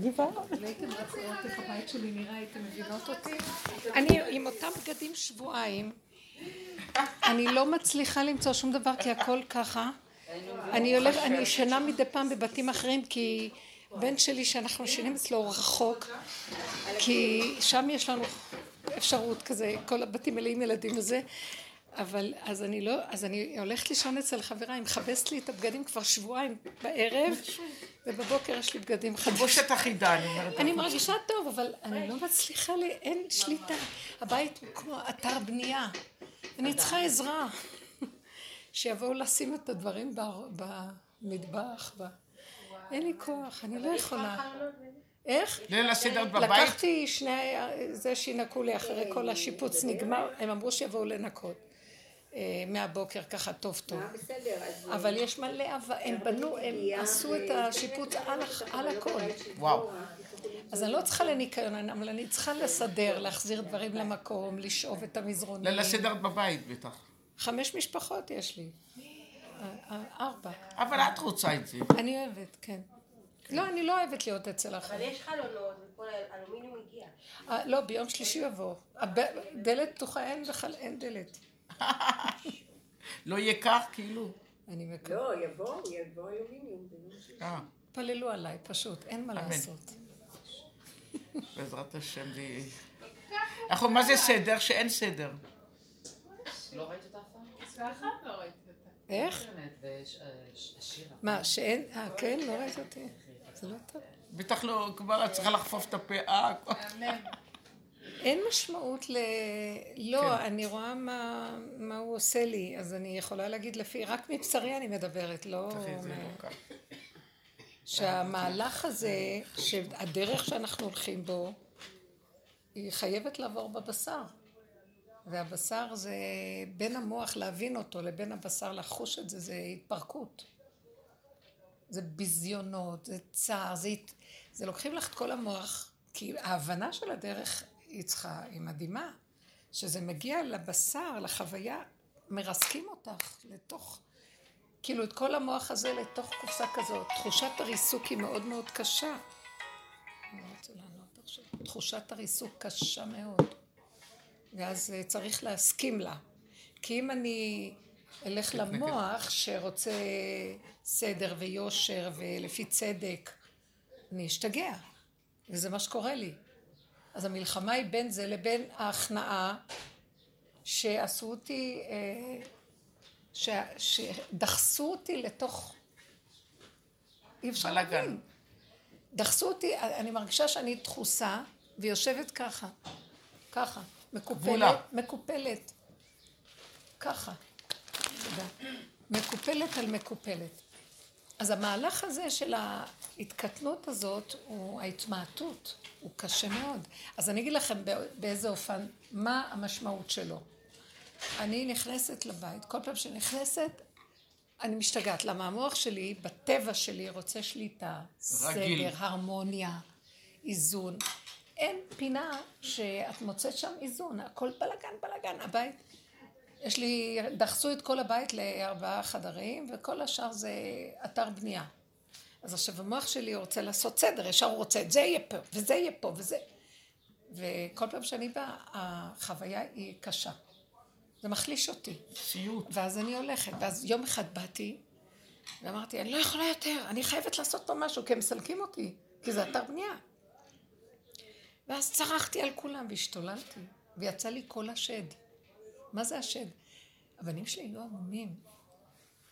גבעה. הייתם רצועות איך הבית שלי נראה, הייתם מבינות אותי? אני עם אותם בגדים שבועיים, אני לא מצליחה למצוא שום דבר כי הכל ככה. אני ישנה מדי פעם בבתים אחרים כי בן שלי שאנחנו ישנים אצלו רחוק, כי שם יש לנו אפשרות כזה, כל הבתים מלאים ילדים וזה. אבל אז אני הולכת לישון אצל חברה, היא מחבסת לי את הבגדים כבר שבועיים בערב, ובבוקר יש לי בגדים חדשים. חבושת אחידה, אני אומרת. אני מרגישה טוב, אבל אני לא מצליחה, אין שליטה. הבית הוא כמו אתר בנייה, אני צריכה עזרה, שיבואו לשים את הדברים במטבח, אין לי כוח, אני לא יכולה. איך? ליל הסדר בבית? לקחתי שני, זה שינקו לי אחרי כל השיפוץ נגמר, הם אמרו שיבואו לנקות מהבוקר ככה טוב טוב. אבל יש מלא, הם בנו, הם עשו את השיפוץ על הכל. וואו. אז אני לא צריכה לניקיון, אבל אני צריכה לסדר, להחזיר דברים למקום, לשאוב את המזרונים. ליל הסדר בבית בטח. 5 משפחות יש לי. 4. אבל את רוצה את זה. אני אוהבת, כן. לא, אני לא אוהבת להיות אצל אחר. אבל יש חלונות, וכל האלומיניום הגיע. לא, ביום שלישי יבוא. דלת פתוחה, אין דלת. לא יהיה כך, כאילו. אני מקווה. לא, יבוא אלומיניום. פללו עליי, פשוט, אין מה לעשות. בעזרת השם, זה... אנחנו, מה זה סדר? שאין סדר. לא ראית אותה אף פעם? אחת לא ראית. איך? מה, שאין? כן, לא ראית אותי. זה לא טוב. בטח לא, כבר את צריכה לחפוף את הפאה. אין משמעות ל... לא, אני רואה מה הוא עושה לי, אז אני יכולה להגיד לפי... רק מבשרי אני מדברת, לא... שהמהלך הזה, שהדרך שאנחנו הולכים בו, היא חייבת לעבור בבשר. והבשר זה, בין המוח להבין אותו לבין הבשר לחוש את זה, זה התפרקות. זה ביזיונות, זה צער, זה לוקחים לך את כל המוח, כי ההבנה של הדרך היא צריכה, היא מדהימה, שזה מגיע לבשר, לחוויה, מרסקים אותך לתוך, כאילו את כל המוח הזה לתוך קופסה כזאת. תחושת הריסוק היא מאוד מאוד קשה. תחושת הריסוק קשה מאוד. ואז צריך להסכים לה. כי אם אני אלך למוח שרוצה סדר ויושר ולפי צדק, אני אשתגע. וזה מה שקורה לי. אז המלחמה היא בין זה לבין ההכנעה שעשו אותי, שדחסו אותי לתוך... אי אפשר להבין. דחסו אותי, אני מרגישה שאני דחוסה ויושבת ככה. ככה. מקופלת, ככה, מקופלת על מקופלת. אז המהלך הזה של ההתקטנות הזאת הוא ההתמעטות, הוא קשה מאוד. אז אני אגיד לכם באיזה אופן, מה המשמעות שלו. אני נכנסת לבית, כל פעם שנכנסת, אני משתגעת. למה המוח שלי, בטבע שלי, רוצה שליטה, סדר, הרמוניה, איזון. אין פינה שאת מוצאת שם איזון, הכל בלגן, הבית. יש לי, דחסו את כל הבית ל4 חדרים, וכל השאר זה אתר בנייה. אז עכשיו המוח שלי רוצה לעשות סדר, ישר הוא רוצה, זה יהיה פה, וזה יהיה פה, וזה. וכל פעם שאני באה, החוויה היא קשה. זה מחליש אותי. סיוט. ואז אני הולכת, ואז יום אחד באתי, ואמרתי, אני לא יכולה יותר, אני חייבת לעשות פה משהו, כי הם מסלקים אותי, כי זה אתר בנייה. ואז צרחתי על כולם והשתוללתי, ויצא לי כל השד. מה זה השד? הבנים שלי לא אמונים.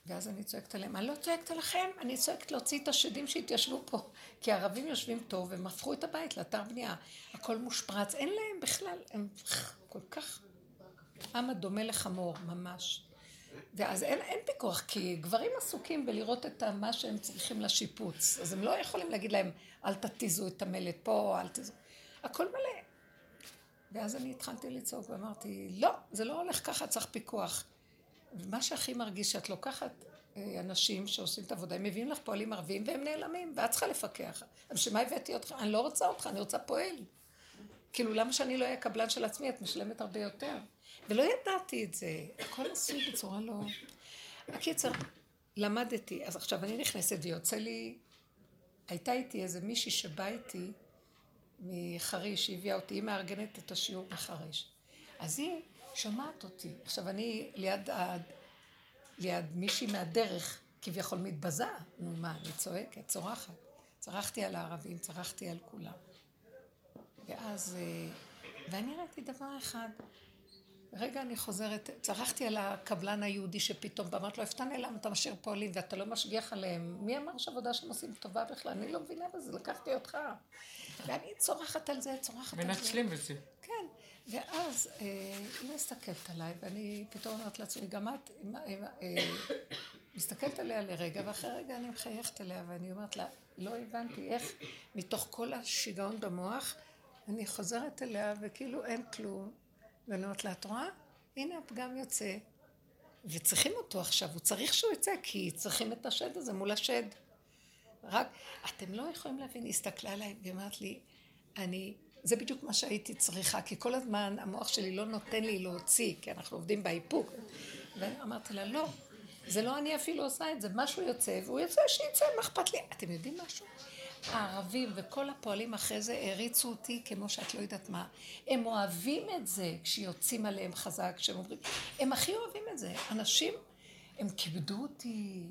ואז אני צועקת עליהם, אני לא צועקת עליכם, אני צועקת להוציא את השדים שהתיישבו פה. כי הערבים יושבים טוב, הם הפכו את הבית לאתר בנייה. הכל מושפרץ, אין להם בכלל, הם כל כך... עם הדומה לחמור, ממש. ואז אין פיקוח, כי גברים עסוקים בלראות את מה שהם צריכים לשיפוץ. אז הם לא יכולים להגיד להם, אל תתיזו את המלט פה, אל תיזו. הכל מלא. ואז אני התחלתי לצעוק ואמרתי, לא, זה לא הולך ככה, צריך פיקוח. ומה שהכי מרגיש שאת לוקחת אנשים שעושים את עבודה, הם מביאים לך פועלים ערבים והם נעלמים, ואת צריכה לפקח. אבל שמה הבאתי אותך? אני לא רוצה אותך, אני רוצה פועל. כאילו, למה שאני לא אהיה קבלן של עצמי? את משלמת הרבה יותר. ולא ידעתי את זה. הכל עשוי בצורה לא... הקיצר, למדתי. אז עכשיו אני נכנסת ויוצא לי הייתה איתי איזה מישהי שבא איתי מחריש, היא הביאה אותי, היא מארגנת את השיעור מחריש. אז היא שומעת אותי. עכשיו אני ליד מישהי מהדרך כביכול מתבזה, נו מה, אני צועקת, צורחת. צרחתי על הערבים, צרחתי על כולם. ואז, ואני ראיתי דבר אחד, רגע אני חוזרת, צרחתי על הקבלן היהודי שפתאום, ואמרת לו, הפתן אליהם, אתה משאיר פועלים ואתה לא משגיח עליהם. מי אמר שעבודה שהם עושים טובה בכלל? אני לא מבינה בזה, לקחתי אותך. ואני צורחת על זה, צורחת על זה. מנצלים בזה. כן, ואז היא מסתכלת עליי, ואני פתאום אמרת לעצמי, גם את מסתכלת עליה לרגע, ואחרי רגע אני מחייכת עליה, ואני אומרת לה, לא הבנתי איך מתוך כל השיגעון במוח, אני חוזרת אליה וכאילו אין כלום, ואני אומרת לה, את רואה? הנה הפגם יוצא, וצריכים אותו עכשיו, הוא צריך שהוא יצא, כי צריכים את השד הזה מול השד. רק, אתם לא יכולים להבין, הסתכלה עליי ואמרת לי, זה בדיוק מה שהייתי צריכה, כי כל הזמן המוח שלי לא נותן לי להוציא, כי אנחנו עובדים באיפוק. ואמרתי לה, לא, זה לא אני אפילו עושה את זה, משהו יוצא, והוא יוצא שיצא, מה אכפת לי? אתם יודעים משהו? הערבים וכל הפועלים אחרי זה הריצו אותי כמו שאת לא יודעת מה. הם אוהבים את זה כשיוצאים עליהם חזק, הם הכי אוהבים את זה. אנשים, הם כיבדו אותי,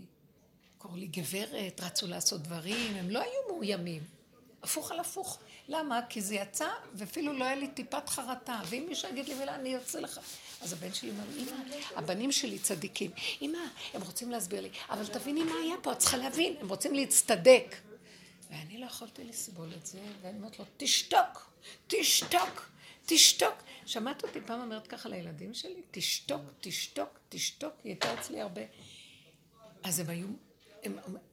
קוראו לי גברת, רצו לעשות דברים, הם לא היו מאוימים. הפוך על הפוך. למה? כי זה יצא, ואפילו לא היה לי טיפת חרטה. ואם מישהו יגיד לי מילה, אני יוצא לך. אז הבן שלי אומר, אמא, הבנים שלי צדיקים. אמא, הם רוצים להסביר לי, אבל תביני מה היה פה, את צריכה להבין. הם רוצים להצטדק. ואני לא יכולתי לסבול את זה, ואני אומרת לו, תשתוק, תשתוק, תשתוק. שמעת אותי פעם אומרת ככה לילדים שלי? תשתוק, תשתוק, תשתוק. היא הייתה אצלי הרבה. אז הם היו...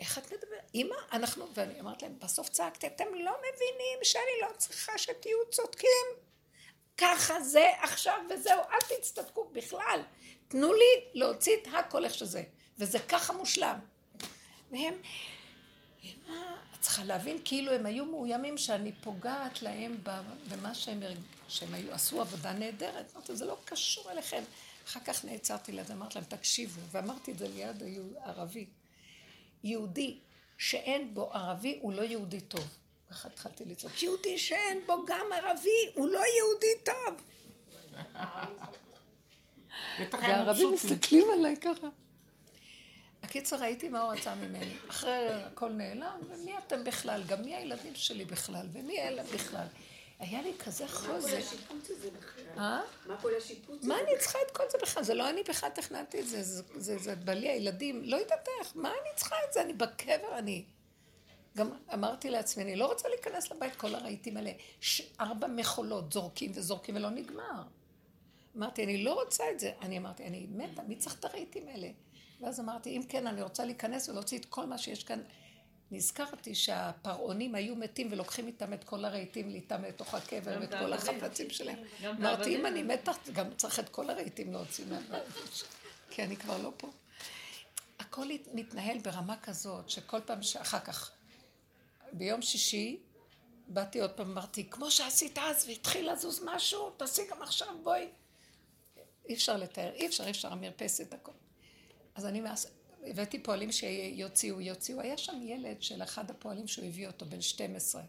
איך את מדברת? אמא, אנחנו, ואני אמרת להם, בסוף צעקתי, אתם לא מבינים שאני לא צריכה שתהיו צודקים. ככה זה עכשיו וזהו, אל תצטדקו בכלל. תנו לי להוציא את הכל איך שזה, וזה ככה מושלם. והם, אמא, את צריכה להבין, כאילו הם היו מאוימים שאני פוגעת להם במה שהם היו, עשו עבודה נהדרת. אמרתי, זה לא קשור אליכם. אחר כך נעצרתי לזה, אמרת להם, תקשיבו, ואמרתי את זה ליד הערבי. יהודי שאין בו ערבי הוא לא יהודי טוב. ככה התחלתי לצעוק, יהודי שאין בו גם ערבי הוא לא יהודי טוב. והערבים מסתכלים עליי ככה. הקיצר, ראיתי מה הוא רצה ממני. אחרי הכל נעלם, ומי אתם בכלל? גם מי הילדים שלי בכלל? ומי אלה בכלל? היה לי כזה חוזק. מה כל השיפוץ הזה בכלל? מה כל השיפוץ הזה? מה אני צריכה את כל זה בכלל? זה לא אני בכלל תכננתי את זה, זה בלי הילדים, לא יודעת איך, מה אני צריכה את זה? אני בקבר, אני... גם אמרתי לעצמי, אני לא רוצה להיכנס לבית, כל הרעיתים האלה, 4 מכולות זורקים וזורקים ולא נגמר. אמרתי, אני לא רוצה את זה. אני אמרתי, אני מתה, מי צריך את הרעיתים האלה? ואז אמרתי, אם כן, אני רוצה להיכנס ולהוציא את כל מה שיש כאן. נזכרתי שהפרעונים היו מתים ולוקחים איתם את כל הרהיטים, לאיתם לתוך הקבר ואת כל החפצים שלהם. אמרתי, אם אני מתה, גם צריך את כל הרהיטים להוציא מהבית, כי אני כבר לא פה. הכל מתנהל ברמה כזאת, שכל פעם שאחר כך, ביום שישי, באתי עוד פעם, אמרתי, כמו שעשית אז והתחיל לזוז משהו, תעשי גם עכשיו, בואי. אי אפשר לתאר, אי אפשר, המרפסת, הכל. אז אני הבאתי פועלים שיוציאו. היה שם ילד של אחד הפועלים שהוא הביא אותו, בן 12.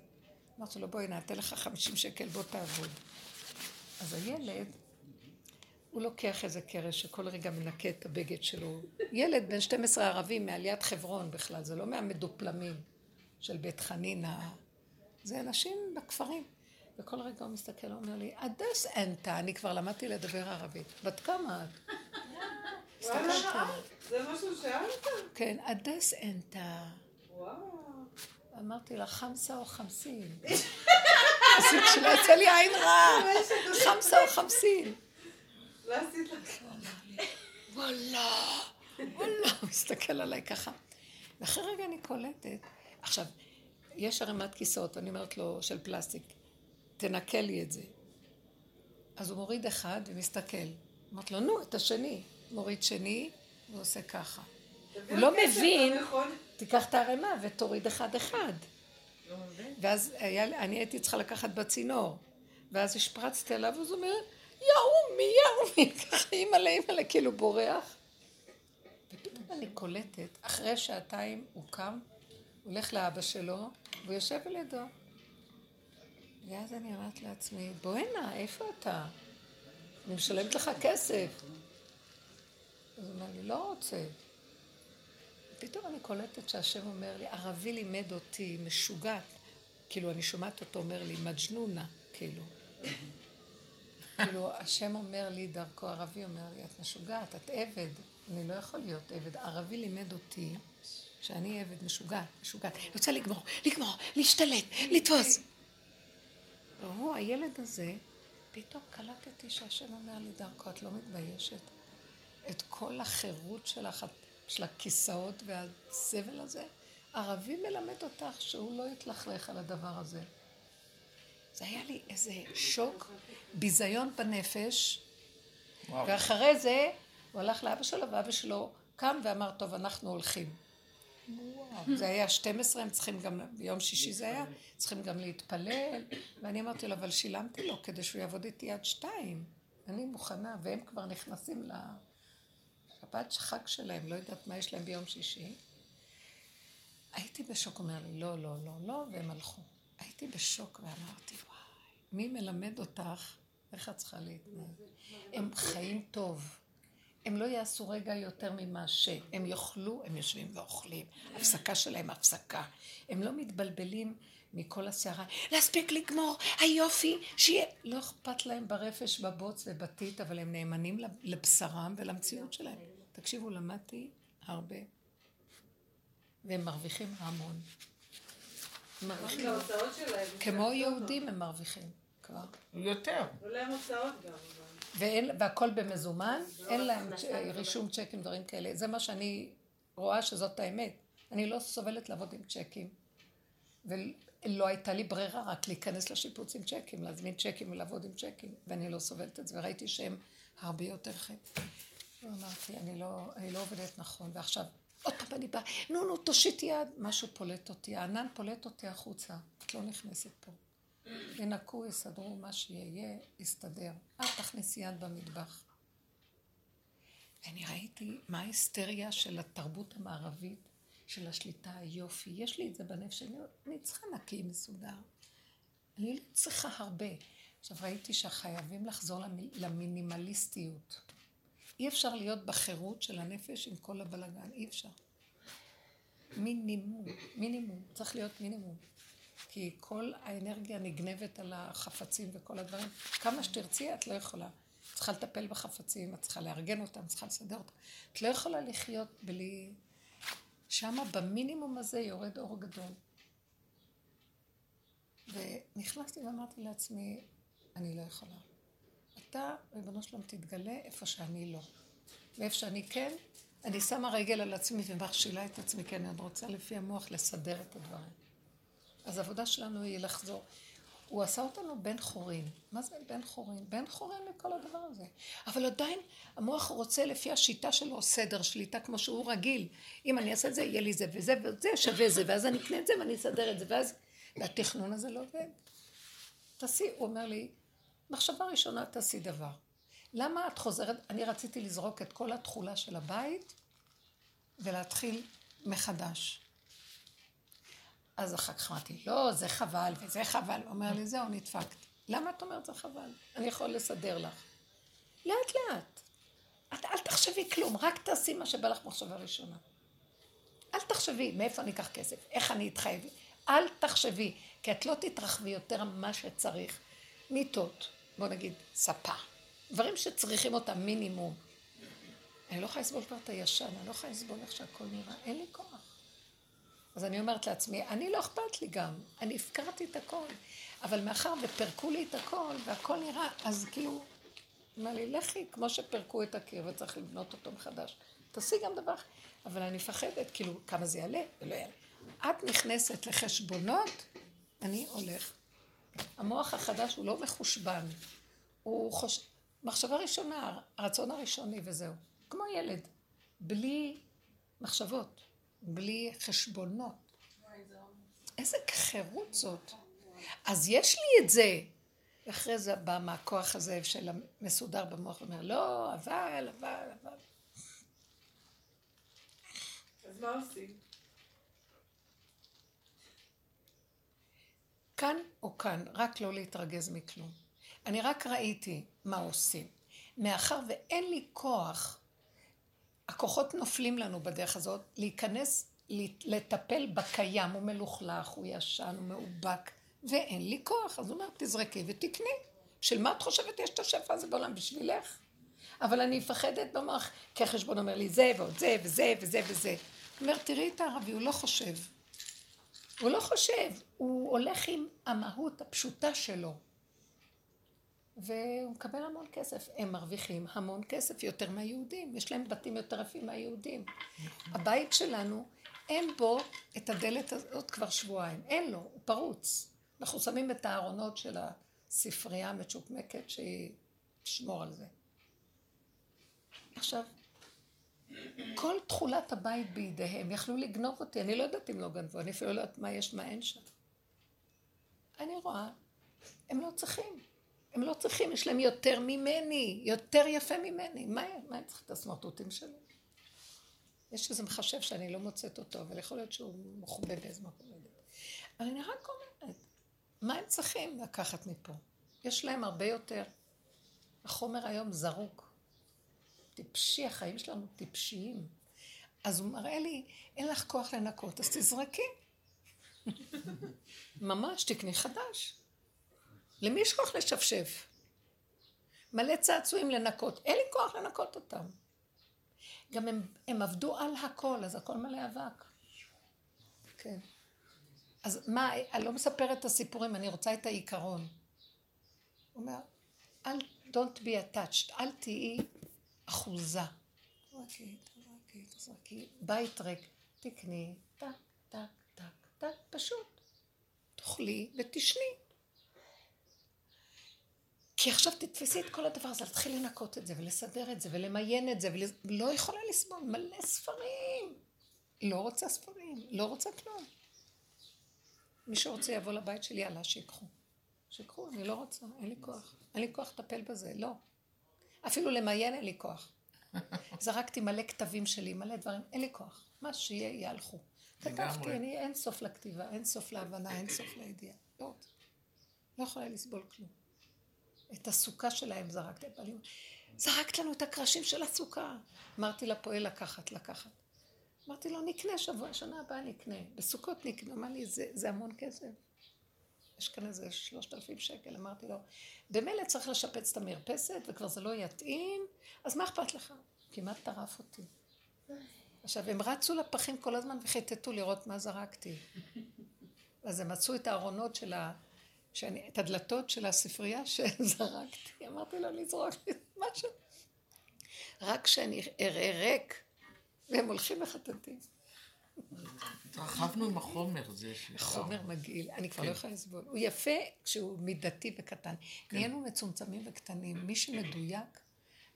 אמרתי לו, בואי, נעתה לך 50 שקל, בוא תעבוד. אז הילד, הוא לוקח איזה קרש שכל רגע מנקה את הבגד שלו. ילד בן 12 ערבים מעליית חברון בכלל, זה לא מהמדופלמים של בית חנינה. זה אנשים בכפרים. וכל רגע הוא מסתכל, הוא אומר לי, עדס אינתה, אני כבר למדתי לדבר ערבית. בת כמה את? זה משהו שאלת? כן, עדס אינתה. וואו. אמרתי לה, חמסה או חמסין. כשלא יצא לי עין רע. חמסה או חמסין. לא עשית לך. וואלה, וואלה. הוא הסתכל עליי ככה. ואחרי רגע אני קולטת. עכשיו, יש הרמת כיסאות, ואני אומרת לו, של פלסטיק. תנקה לי את זה. אז הוא מוריד אחד ומסתכל. אמרת לו, נו, את השני. מוריד שני, והוא עושה ככה. הוא לא מבין, תיקח את הרמה ותוריד אחד. ואז אני הייתי צריכה לקחת בצינור, ואז השפרצתי עליו, והוא אומר, יאומי, ככה אימאלה, כאילו בורח. ופתאום אני קולטת, אחרי שעתיים הוא קם, הולך לאבא שלו, והוא יושב לידו. ואז אני אמרת לעצמי, בוא הנה, איפה אתה? אני משלמת לך כסף. אז הוא אמר לי, לא רוצה. פתאום אני קולטת שהשם אומר לי, ערבי לימד אותי, משוגעת. כאילו, אני שומעת אותו אומר לי, מג'נונה, כאילו. כאילו, השם אומר לי, דרכו ערבי אומר לי, את משוגעת, את עבד. אני לא יכול להיות עבד. ערבי לימד אותי, שאני עבד משוגעת, משוגעת. אני רוצה לגמור, להשתלט, לתפוס. והוא, הילד הזה, פתאום קלטתי שהשם אומר לי, דרכו, את לא מתביישת. את כל החירות שלך, של הכיסאות והסבל הזה, ערבי מלמד אותך שהוא לא יתלכלך על הדבר הזה. זה היה לי איזה שוק, ביזיון בנפש, וואו. ואחרי זה הוא הלך לאבא שלו, ואבא שלו קם ואמר, טוב, אנחנו הולכים. וואו. זה היה 12, הם צריכים גם, ביום שישי זה היה, צריכים גם להתפלל, ואני אמרתי לו, אבל שילמתי לו כדי שהוא יעבוד איתי עד 2. אני מוכנה, והם כבר נכנסים לשבת חג שלהם, לא יודעת מה יש להם ביום שישי. הייתי בשוק, אומר לי, לא, לא, לא, לא, והם הלכו. הייתי בשוק ואמרתי, וואי, מי מלמד אותך? איך את צריכה להתנהג? הם חיים טוב. הם לא יעשו רגע יותר ממה שהם יאכלו, הם יושבים ואוכלים. הפסקה שלהם, הפסקה. הם לא מתבלבלים מכל הסערה. להספיק לגמור, היופי, שיהיה. לא אכפת להם ברפש, בבוץ ובתית, אבל הם נאמנים לבשרם ולמציאות שלהם. תקשיבו, למדתי הרבה. והם מרוויחים המון. מרוויחים. כמו יהודים הם מרוויחים כבר. יותר. אולי מוצאות גם. והכל במזומן, אין להם רישום צ'קים, דברים כאלה. זה מה שאני רואה שזאת האמת. אני לא סובלת לעבוד עם צ'קים. ולא הייתה לי ברירה רק להיכנס לשיפוץ עם צ'קים, להזמין צ'קים ולעבוד עם צ'קים. ואני לא סובלת את זה. וראיתי שהם הרבה יותר חיים. ואמרתי, אני לא עובדת נכון. ועכשיו... עוד פעם אני באה, נו, תושיט יד, משהו פולט אותי, הענן פולט אותי החוצה, את לא נכנסת פה. ינקו, יסדרו, מה שיהיה, יסתדר. תכניס יד במטבח. ואני ראיתי מה ההיסטריה של התרבות המערבית, של השליטה היופי. יש לי את זה בנפש שלי, אני צריכה נקי מסודר. אני לא צריכה הרבה. עכשיו ראיתי שחייבים לחזור למינימליסטיות. אי אפשר להיות בחירות של הנפש עם כל הבלגן, אי אפשר. מינימום, צריך להיות מינימום. כי כל האנרגיה נגנבת על החפצים וכל הדברים. כמה שתרצי את לא יכולה. את צריכה לטפל בחפצים, את צריכה לארגן אותם, את צריכה לסדר אותם. את לא יכולה לחיות בלי... שמה במינימום הזה יורד אור גדול. ונכנסתי ואמרתי לעצמי, אני לא יכולה. אתה, ריבונו שלום, תתגלה איפה שאני לא. ואיפה שאני כן, אני שמה רגל על עצמי ומכשילה את עצמי, כי אני עוד רוצה לפי המוח לסדר את הדברים. אז העבודה שלנו היא לחזור. הוא עשה אותנו בן חורין. מה זה בן חורין? בן חורין לכל הדבר הזה. אבל עדיין המוח רוצה לפי השיטה שלו סדר, שליטה כמו שהוא רגיל. אם אני אעשה את זה, יהיה לי זה וזה וזה, שווה זה, ואז אני אקנה את זה ואני אסדר את זה, ואז התכנון הזה לא עובד. הוא אומר לי, מחשבה ראשונה, תעשי דבר. למה את חוזרת? אני רציתי לזרוק את כל התחולה של הבית ולהתחיל מחדש. אז אחר כך אמרתי, לא, זה חבל וזה חבל. אומר לי, זהו, נדפקת. למה את אומרת זה חבל? אני יכול לסדר לך. לאט לאט. את אל תחשבי כלום, רק תעשי מה שבא לך מחשבה ראשונה. אל תחשבי מאיפה אני אקח כסף, איך אני אתחייב. אל תחשבי, כי את לא תתרחבי יותר מה שצריך. מיטות, בוא נגיד, ספה. דברים שצריכים אותם מינימום. אני לא יכולה לסבול כבר את הישן, אני לא יכולה לסבול איך שהכל נראה, אין לי כוח. אז אני אומרת לעצמי, אני לא אכפת לי גם, אני הפקרתי את הכל, אבל מאחר ופרקו לי את הכל, והכל נראה, אז כאילו, אמר לי, לכי, כמו שפרקו את הקיר וצריך לבנות אותו מחדש. תעשי גם דבר, אבל אני מפחדת, כאילו, כמה זה יעלה, ולא יעלה. את נכנסת לחשבונות, אני הולך. המוח החדש הוא לא מחושבן, הוא מחשבה ראשונה, הרצון הראשוני וזהו. כמו ילד, בלי מחשבות, בלי חשבונות. איזה חירות זאת. אז יש לי את זה. ואחרי זה בא מהכוח הזה של המסודר במוח, אומר, לא, אבל. אז מה עושים? כאן או כאן, רק לא להתרגז מכלום. אני רק ראיתי מה עושים. מאחר ואין לי כוח, הכוחות נופלים לנו בדרך הזאת, להיכנס, לטפל בקיים, הוא מלוכלך, הוא ישן, הוא מאובק, ואין לי כוח. אז הוא אומר, תזרקי ותקני. של מה את חושבת יש את השפע הזה בעולם בשבילך? אבל אני מפחדת במערכת, כי החשבון אומר לי זה ועוד זה וזה וזה וזה. הוא אומר, תראי את הערבי, הוא לא חושב. הוא לא חושב, הוא הולך עם המהות הפשוטה שלו. והוא מקבל המון כסף. הם מרוויחים המון כסף יותר מהיהודים. יש להם בתים יותר יפים מהיהודים. הבית שלנו, אין בו את הדלת הזאת כבר שבועיים. אין לו, הוא פרוץ. אנחנו שמים את הארונות של הספרייה המצ'וקמקת שהיא תשמור על זה. עכשיו, כל תכולת הבית בידיהם, יכלו לגנוב אותי, אני לא יודעת אם לא גנבו, אני אפילו לא יודעת מה יש, מה אין שם. אני רואה, הם לא צריכים. הם לא צריכים, יש להם יותר ממני, יותר יפה ממני. מה אני צריכה את הסמרטוטים שלי? יש איזה מחשב שאני לא מוצאת אותו, אבל יכול להיות שהוא מחובה באיזה מקום. אבל אני רק אומרת, מה הם צריכים לקחת מפה? יש להם הרבה יותר. החומר היום זרוק. טיפשי, החיים שלנו טיפשיים. אז הוא מראה לי, אין לך כוח לנקות, אז תזרקי. ממש, תקני חדש. למי יש כוח לשפשף? מלא צעצועים לנקות, אין לי כוח לנקות אותם. גם הם עבדו על הכל, אז הכל מלא אבק. כן. אז מה, אני לא מספרת את הסיפורים, אני רוצה את העיקרון. הוא אומר, don't be attached, אל תהיי אחוזה. תזרקי, בית ריק, תקני, טק, טק, טק, טק, פשוט. תאכלי ותשני. כי עכשיו תתפסי את כל הדבר הזה, תתחיל לנקות את זה ולסדר את זה ולמיין את זה, ולא יכולה לסבול, מלא ספרים. לא רוצה ספרים, לא רוצה כלום. מי שרוצה יבוא לבית שלי, עלה שיקחו. שיקחו, אני לא רוצה, אין לי כוח. אין לי כוח לטפל בזה, לא. אפילו למיין אין לי כוח. זרקתי מלא כתבים שלי, מלא דברים, אין לי כוח. מה שיהיה, יהלכו. כתבתי, אני אין סוף לכתיבה, אין סוף להבנה, אין סוף לידיעה. לא, לא יכולה לסבול כלום. את הסוכה שלהם זרקת, זרקת לנו את הקרשים של הסוכה. אמרתי לפועל לקחת. אמרתי לו, נקנה שבוע, שנה הבאה נקנה. בסוכות נקנה, אמר לי, זה המון כסף. יש כאן איזה 3,000 שקל, אמרתי לו, במילא צריך לשפץ את המרפסת, וכבר זה לא יתאים, אז מה אכפת לך? כמעט טרף אותי. עכשיו, הם רצו לפחים כל הזמן וחיטטו לראות מה זרקתי. אז הם מצאו את הארונות של את הדלתות של הספרייה שזרקתי, אמרתי לו לזרוק משהו. רק שאני אראה ריק, והם הולכים לחטטים. התרחבנו עם החומר, זה שיש. החומר מגעיל, אני כבר לא יכולה לסבול. הוא יפה כשהוא מידתי וקטן. נהיינו מצומצמים וקטנים, מי שמדויק,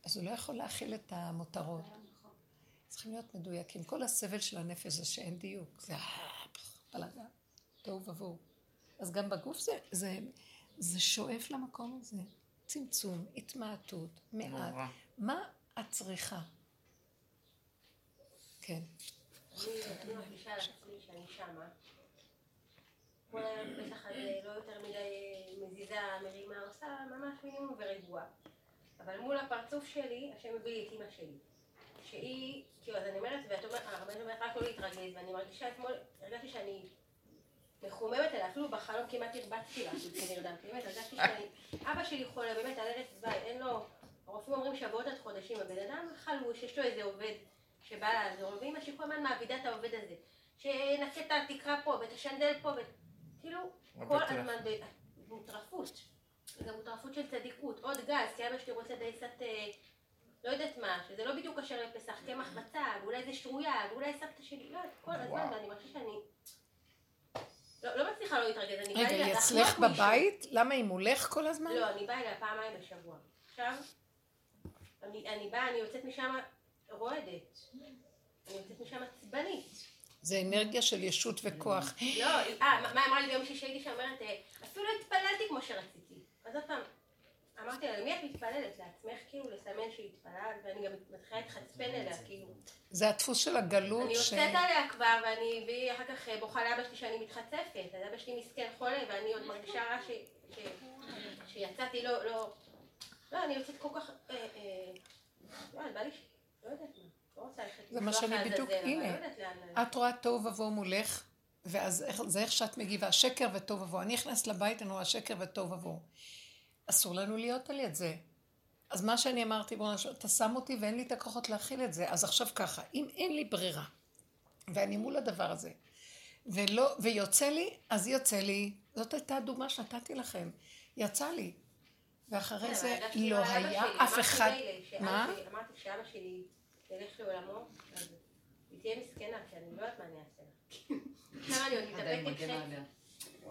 אז הוא לא יכול להכיל את המותרות. צריכים להיות מדויקים. כל הסבל של הנפש זה שאין דיוק, זה בלגן, תוהו ובוהו. אז גם בגוף זה שואף למקום הזה. צמצום, התמעטות, מעט. מה את צריכה? כן. אני מרגישה על עצמי שאני שמה. כל היום בטח לא יותר מדי מזיזה, מרימה, עושה ממש מינימום ורגוע. אבל מול הפרצוף שלי, השם מביא לי את אמא שלי. שהיא, כאילו, אז אני אומרת, ואת אומרת, הרבנית אומרת רק לא להתרגז, ואני מרגישה אתמול, הרגשתי שאני מחוממת אלה, אפילו בחלום כמעט הרבצתי לה, כשנרדמתי, באמת, הרגשתי שאני, אבא שלי חולה, באמת, על ארץ זווי, אין לו, הרופאים אומרים שבועות עד חודשים, הבן אדם חלוש, יש לו איזה עובד שבא לעזור, ואמא שלי כל הזמן מעבידה את העובד הזה, שנקה את התקרה פה, ותשנדל פה, כאילו, כל הזמן, מוטרפות, זה מוטרפות של צדיקות, עוד גז, כי אבא שלי רוצה דייסת, לא יודעת מה, שזה לא בדיוק אשר לפסח, כמח מצג, אולי זה שרויה, אולי סבתא שלי, לא, כל הזמן, ואני מרגישה שאני לא מצליחה לא להתרגז, אני באה אליה... רגע, יצלח בבית? למה היא מולך כל הזמן? לא, אני באה אליה פעמיים בשבוע. עכשיו, אני באה, אני יוצאת משם רועדת. אני יוצאת משם עצבנית. זה אנרגיה של ישות וכוח. לא, מה אמרה לי ביום שהייתי שאומרת, אפילו התפללתי כמו שרציתי. אז עוד פעם, אמרתי לה, למי את מתפללת? לעצמך כאילו לסמן שהיא התפללת, ואני גם מתחילה להתחצפן אליה, כאילו. זה הדפוס של הגלות ש... אני יוצאת עליה כבר, והיא אחר כך בוכה לאבא שלי שאני מתחצפת. אז אבא שלי מסכן חולה, ואני עוד מרגישה רע שיצאתי, לא, אני יוצאת כל כך... לא, בא לי... לא יודעת מה. לא רוצה ללכת... זה מה שאני בדיוק, הנה. את רואה טוב ובוא מולך. ואז זה איך שאת מגיבה, שקר וטוב ובוא. אני אכנס לבית, אני רואה שקר וטוב ובוא. אסור לנו להיות על יד זה. אז מה שאני אמרתי, בוא נשאר, אתה שם אותי ואין לי את הכוחות להכיל את זה. אז עכשיו ככה, אם אין לי ברירה, ואני מול הדבר הזה, ולא, ויוצא לי, אז יוצא לי. זאת הייתה הדוגמה שנתתי לכם. יצא לי. ואחרי זה לא היה אף אחד. מה? אמרתי שאבא שלי ילך לעולמו, אז היא תהיה מסכנה, כי אני לא יודעת מה אני אעשה. עכשיו אני עוד מתאפקת חצי.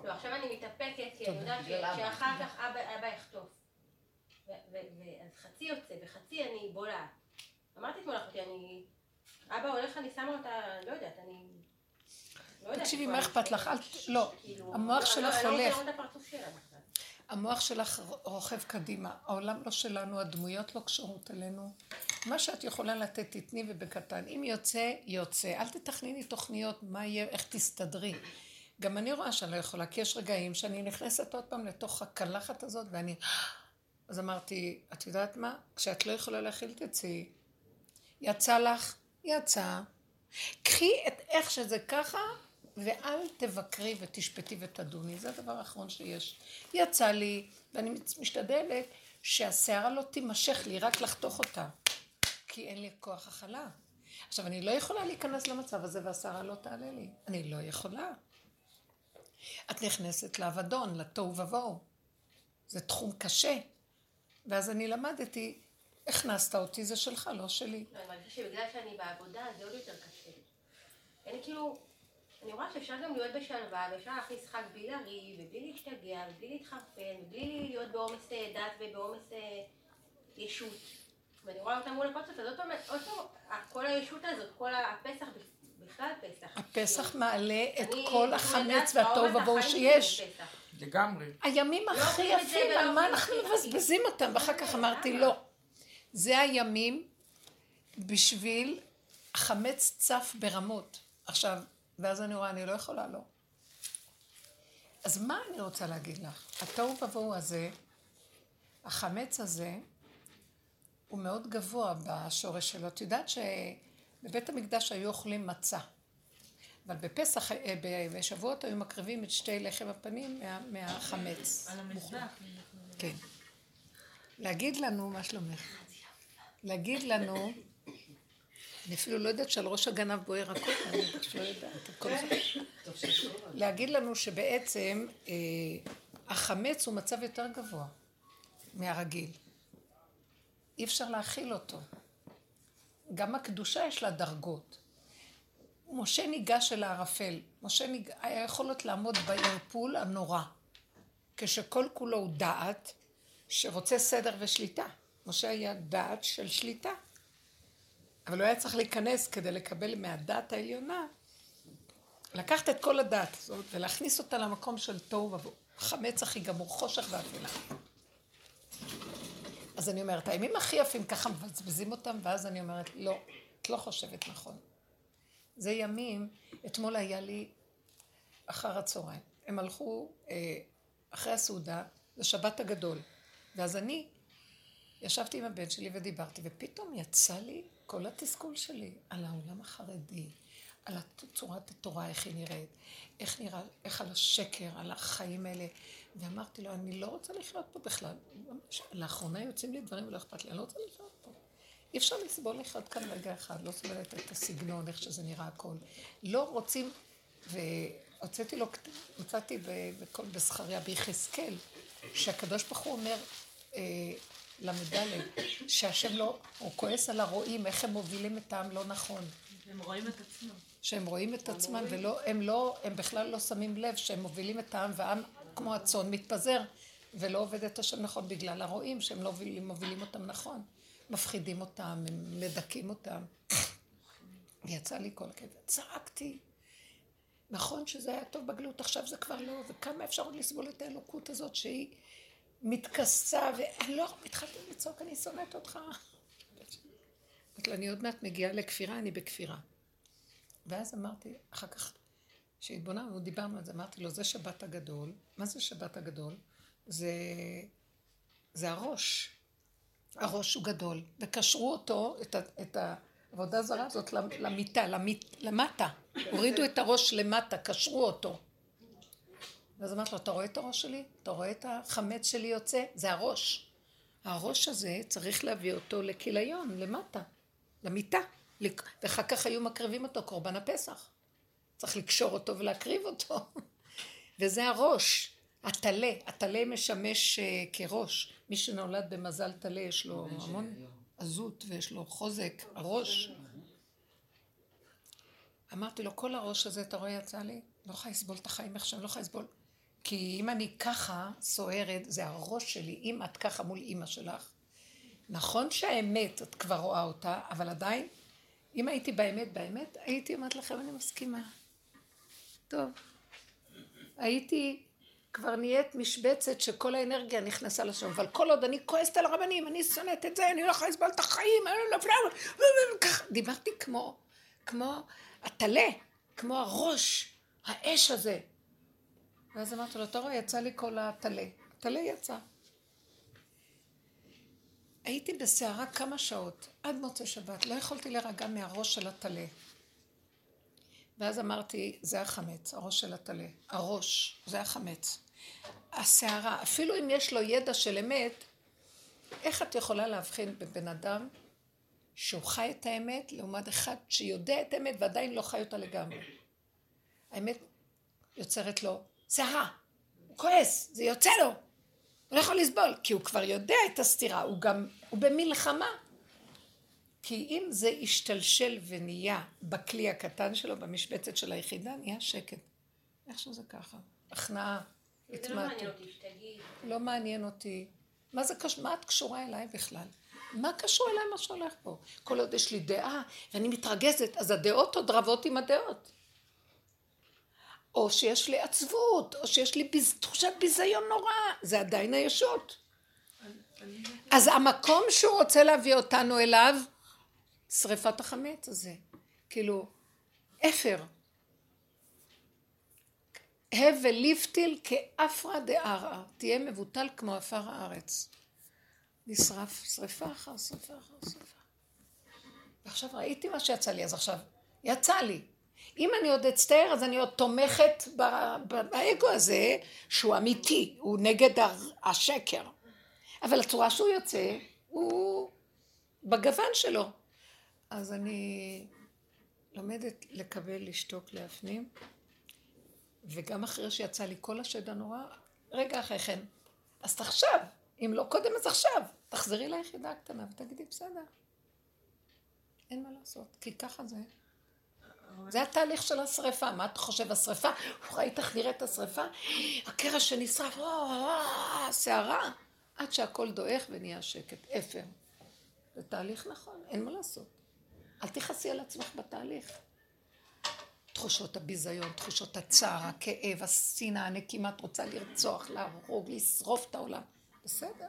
לא, עכשיו אני מתאפקת, כי אני יודעת שאחר כך אבא יחטוף. ואז חצי יוצא, וחצי אני בולעת. אמרתי אתמול אחותי, אבא הולך, אני שמה אותה, לא יודעת, אני... תקשיבי, מה אכפת לך? לא, המוח שלך הולך. המוח שלך רוכב קדימה. העולם לא שלנו, הדמויות לא קשורות אלינו. מה שאת יכולה לתת תתני ובקטן. אם יוצא, יוצא. אל תתכניני תוכניות, מה יהיה, איך תסתדרי. גם אני רואה שאני לא יכולה, כי יש רגעים שאני נכנסת עוד פעם לתוך הקלחת הזאת, ואני... אז אמרתי, את יודעת מה? כשאת לא יכולה להכיל תצאי. יצא לך, יצא. קחי את איך שזה ככה, ואל תבקרי ותשפטי ותדוני. זה הדבר האחרון שיש. יצא לי, ואני משתדלת שהשיערה לא תימשך לי, רק לחתוך אותה. כי אין לי כוח החלה. עכשיו, אני לא יכולה להיכנס למצב הזה, והשערה לא תעלה לי. אני לא יכולה. את נכנסת לאבדון, לתוהו ובוהו. זה תחום קשה. ואז אני למדתי, הכנסת אותי, זה שלך, לא שלי. אני מרגישה שבגלל שאני בעבודה, זה עוד יותר קשה. אני כאילו, אני רואה שאפשר גם להיות בשלווה, ואפשר להכניס חג בלי לריב, ובלי להשתגע, ובלי להתחרפן, ובלי להיות בעומס דת ובעומס ישות. ואני רואה אותה מול הפרצות, אז אותו, כל הישות הזאת, כל הפסח בכלל פסח. הפסח מעלה את כל החמץ והטוב הבאו שיש. לגמרי. הימים הכי יפים, על מה אנחנו מבזבזים אותם? ואחר כך אמרתי, לא. זה הימים בשביל החמץ צף ברמות. עכשיו, ואז אני רואה, אני לא יכולה, לא. אז מה אני רוצה להגיד לך? הטוב הבאו הזה, החמץ הזה, הוא מאוד גבוה בשורש שלו. את יודעת שבבית המקדש היו אוכלים מצה, אבל בפסח, בשבועות היו מקריבים את שתי לחם הפנים מהחמץ. על המזבח. כן. להגיד לנו, מה שלומך? להגיד לנו, אני אפילו לא יודעת שעל ראש הגנב בוער הכל, אני לא יודעת. להגיד לנו שבעצם החמץ הוא מצב יותר גבוה מהרגיל. אי אפשר להכיל אותו. גם הקדושה יש לה דרגות. משה ניגש אל הערפל. משה היה יכול להיות לעמוד בערפול הנורא. כשכל כולו הוא דעת שרוצה סדר ושליטה. משה היה דעת של שליטה. אבל הוא היה צריך להיכנס כדי לקבל מהדעת העליונה. לקחת את כל הדעת הזאת ולהכניס אותה למקום של תוהו ובוהו. חמץ הכי גמור, חושך ואפלה. אז אני אומרת, הימים הכי יפים ככה מבזבזים אותם, ואז אני אומרת, לא, את לא חושבת נכון. זה ימים, אתמול היה לי אחר הצהריים. הם הלכו אחרי הסעודה, זה שבת הגדול. ואז אני ישבתי עם הבן שלי ודיברתי, ופתאום יצא לי כל התסכול שלי על העולם החרדי, על צורת התורה, איך היא נראית, איך נראה, איך על השקר, על החיים האלה. ואמרתי לו, אני לא רוצה לחיות פה בכלל. לאחרונה יוצאים לי דברים ולא אכפת לי, אני לא רוצה לחיות פה. אי אפשר לסבול לחיות כאן רגע אחד, לא סבלת את הסגנון, איך שזה נראה הכל. לא רוצים, והוצאתי לו, מצאתי בכל בסחריה, ביחזקאל, שהקדוש ברוך הוא אומר למדלם, שהשם לא, הוא כועס על הרועים, איך הם מובילים את העם לא נכון. הם רואים את עצמם. שהם רואים את עצמם, והם בכלל לא שמים לב שהם מובילים את העם, והעם כמו הצאן מתפזר, ולא עובד את השם נכון בגלל הרועים, שהם לא מובילים אותם נכון. מפחידים אותם, הם מדקים אותם. ויצא לי כל כזה, צעקתי. נכון שזה היה טוב בגלות, עכשיו זה כבר לא, וכמה אפשר עוד לסבול את האלוקות הזאת שהיא מתכסה, ואני לא התחלתי לצעוק, אני שונאת אותך. אמרתי לו, אני עוד מעט מגיעה לכפירה, אני בכפירה. ואז אמרתי, אחר כך, כשהתבוננו, דיברנו על זה, אמרתי לו, זה שבת הגדול. מה זה שבת הגדול? זה הראש. הראש הוא גדול, וקשרו אותו, את העבודה זרה הזאת, למיטה, למטה. הורידו את הראש למטה, קשרו אותו. ואז אמרתי לו, אתה רואה את הראש שלי? אתה רואה את החמץ שלי יוצא? זה הראש. הראש הזה צריך להביא אותו לכיליון, למטה, למיטה. ואחר כך היו מקריבים אותו, קורבן הפסח. צריך לקשור אותו ולהקריב אותו. וזה הראש. התלה, התלה משמש כראש. מי שנולד במזל תלה יש לו המון עזות ויש לו חוזק, הראש. אמרתי לו, כל הראש הזה, אתה רואה יצא לי? לא יכולה לסבול את החיים עכשיו, לא יכולה לסבול. כי אם אני ככה סוערת, זה הראש שלי, אם את ככה מול אמא שלך. נכון שהאמת, את כבר רואה אותה, אבל עדיין, אם הייתי באמת, הייתי אומרת לכם, אני מסכימה. טוב, הייתי... כבר נהיית משבצת שכל האנרגיה נכנסה לשם, אבל כל עוד אני כועסת על הרבנים, אני שונאת את זה, אני לא יכולה לסבול את החיים, דיברתי כמו התלה, כמו הראש, האש הזה. ואז אמרתי לו, תראה, יצא לי כל התלה. התלה יצא. הייתי בסערה כמה שעות, עד מוצא שבת, לא יכולתי להירגע מהראש של התלה. ואז אמרתי, זה החמץ, הראש של התלה. הראש, זה החמץ. השערה, אפילו אם יש לו ידע של אמת, איך את יכולה להבחין בבן אדם שהוא חי את האמת, לעומת אחד שיודע את האמת ועדיין לא חי אותה לגמרי? האמת יוצרת לו שערה, הוא כועס, זה יוצא לו, הוא לא יכול לסבול, כי הוא כבר יודע את הסתירה, הוא במלחמה. כי אם זה השתלשל ונהיה בכלי הקטן שלו, במשבצת של היחידה, נהיה שקט. איך שזה ככה? הכנעה, התמעטות. זה לא מעניין אותי, שתגיד. לא מעניין אותי. מה את קשורה אליי בכלל? מה קשור אליי מה שהולך פה? כל עוד יש לי דעה, ואני מתרגזת, אז הדעות עוד רבות עם הדעות. או שיש לי עצבות, או שיש לי תחושת ביזיון נורא. זה עדיין הישות. אז המקום שהוא רוצה להביא אותנו אליו, שריפת החמץ הזה, כאילו, אפר. הבל ליפטיל כאפרה דארה, תהיה מבוטל כמו אפר הארץ. נשרף, שריפה אחר, שריפה. ועכשיו ראיתי מה שיצא לי, אז עכשיו, יצא לי. אם אני עוד אצטער, אז אני עוד תומכת באגו הזה, שהוא אמיתי, הוא נגד השקר. אבל הצורה שהוא יוצא, הוא בגוון שלו. אז אני לומדת לקבל, לשתוק, להפנים, וגם אחרי שיצא לי כל השד הנורא, רגע אחרי כן, אז תחשב, אם לא קודם אז עכשיו, תחזרי ליחידה הקטנה ותגידי בסדר. אין מה לעשות, כי ככה זה. זה התהליך של השריפה, מה אתה חושב השריפה? ראית איך נראית השריפה? הקרש שנשרף, שערה, עד שהכל דועך ונהיה שקט, אפר. זה תהליך נכון, אין מה לעשות. אל תכסי על עצמך בתהליך. תחושות הביזיון, תחושות הצער, הכאב, השנאה, הנקימה, את רוצה לרצוח, להרוג, לשרוף את העולם. בסדר?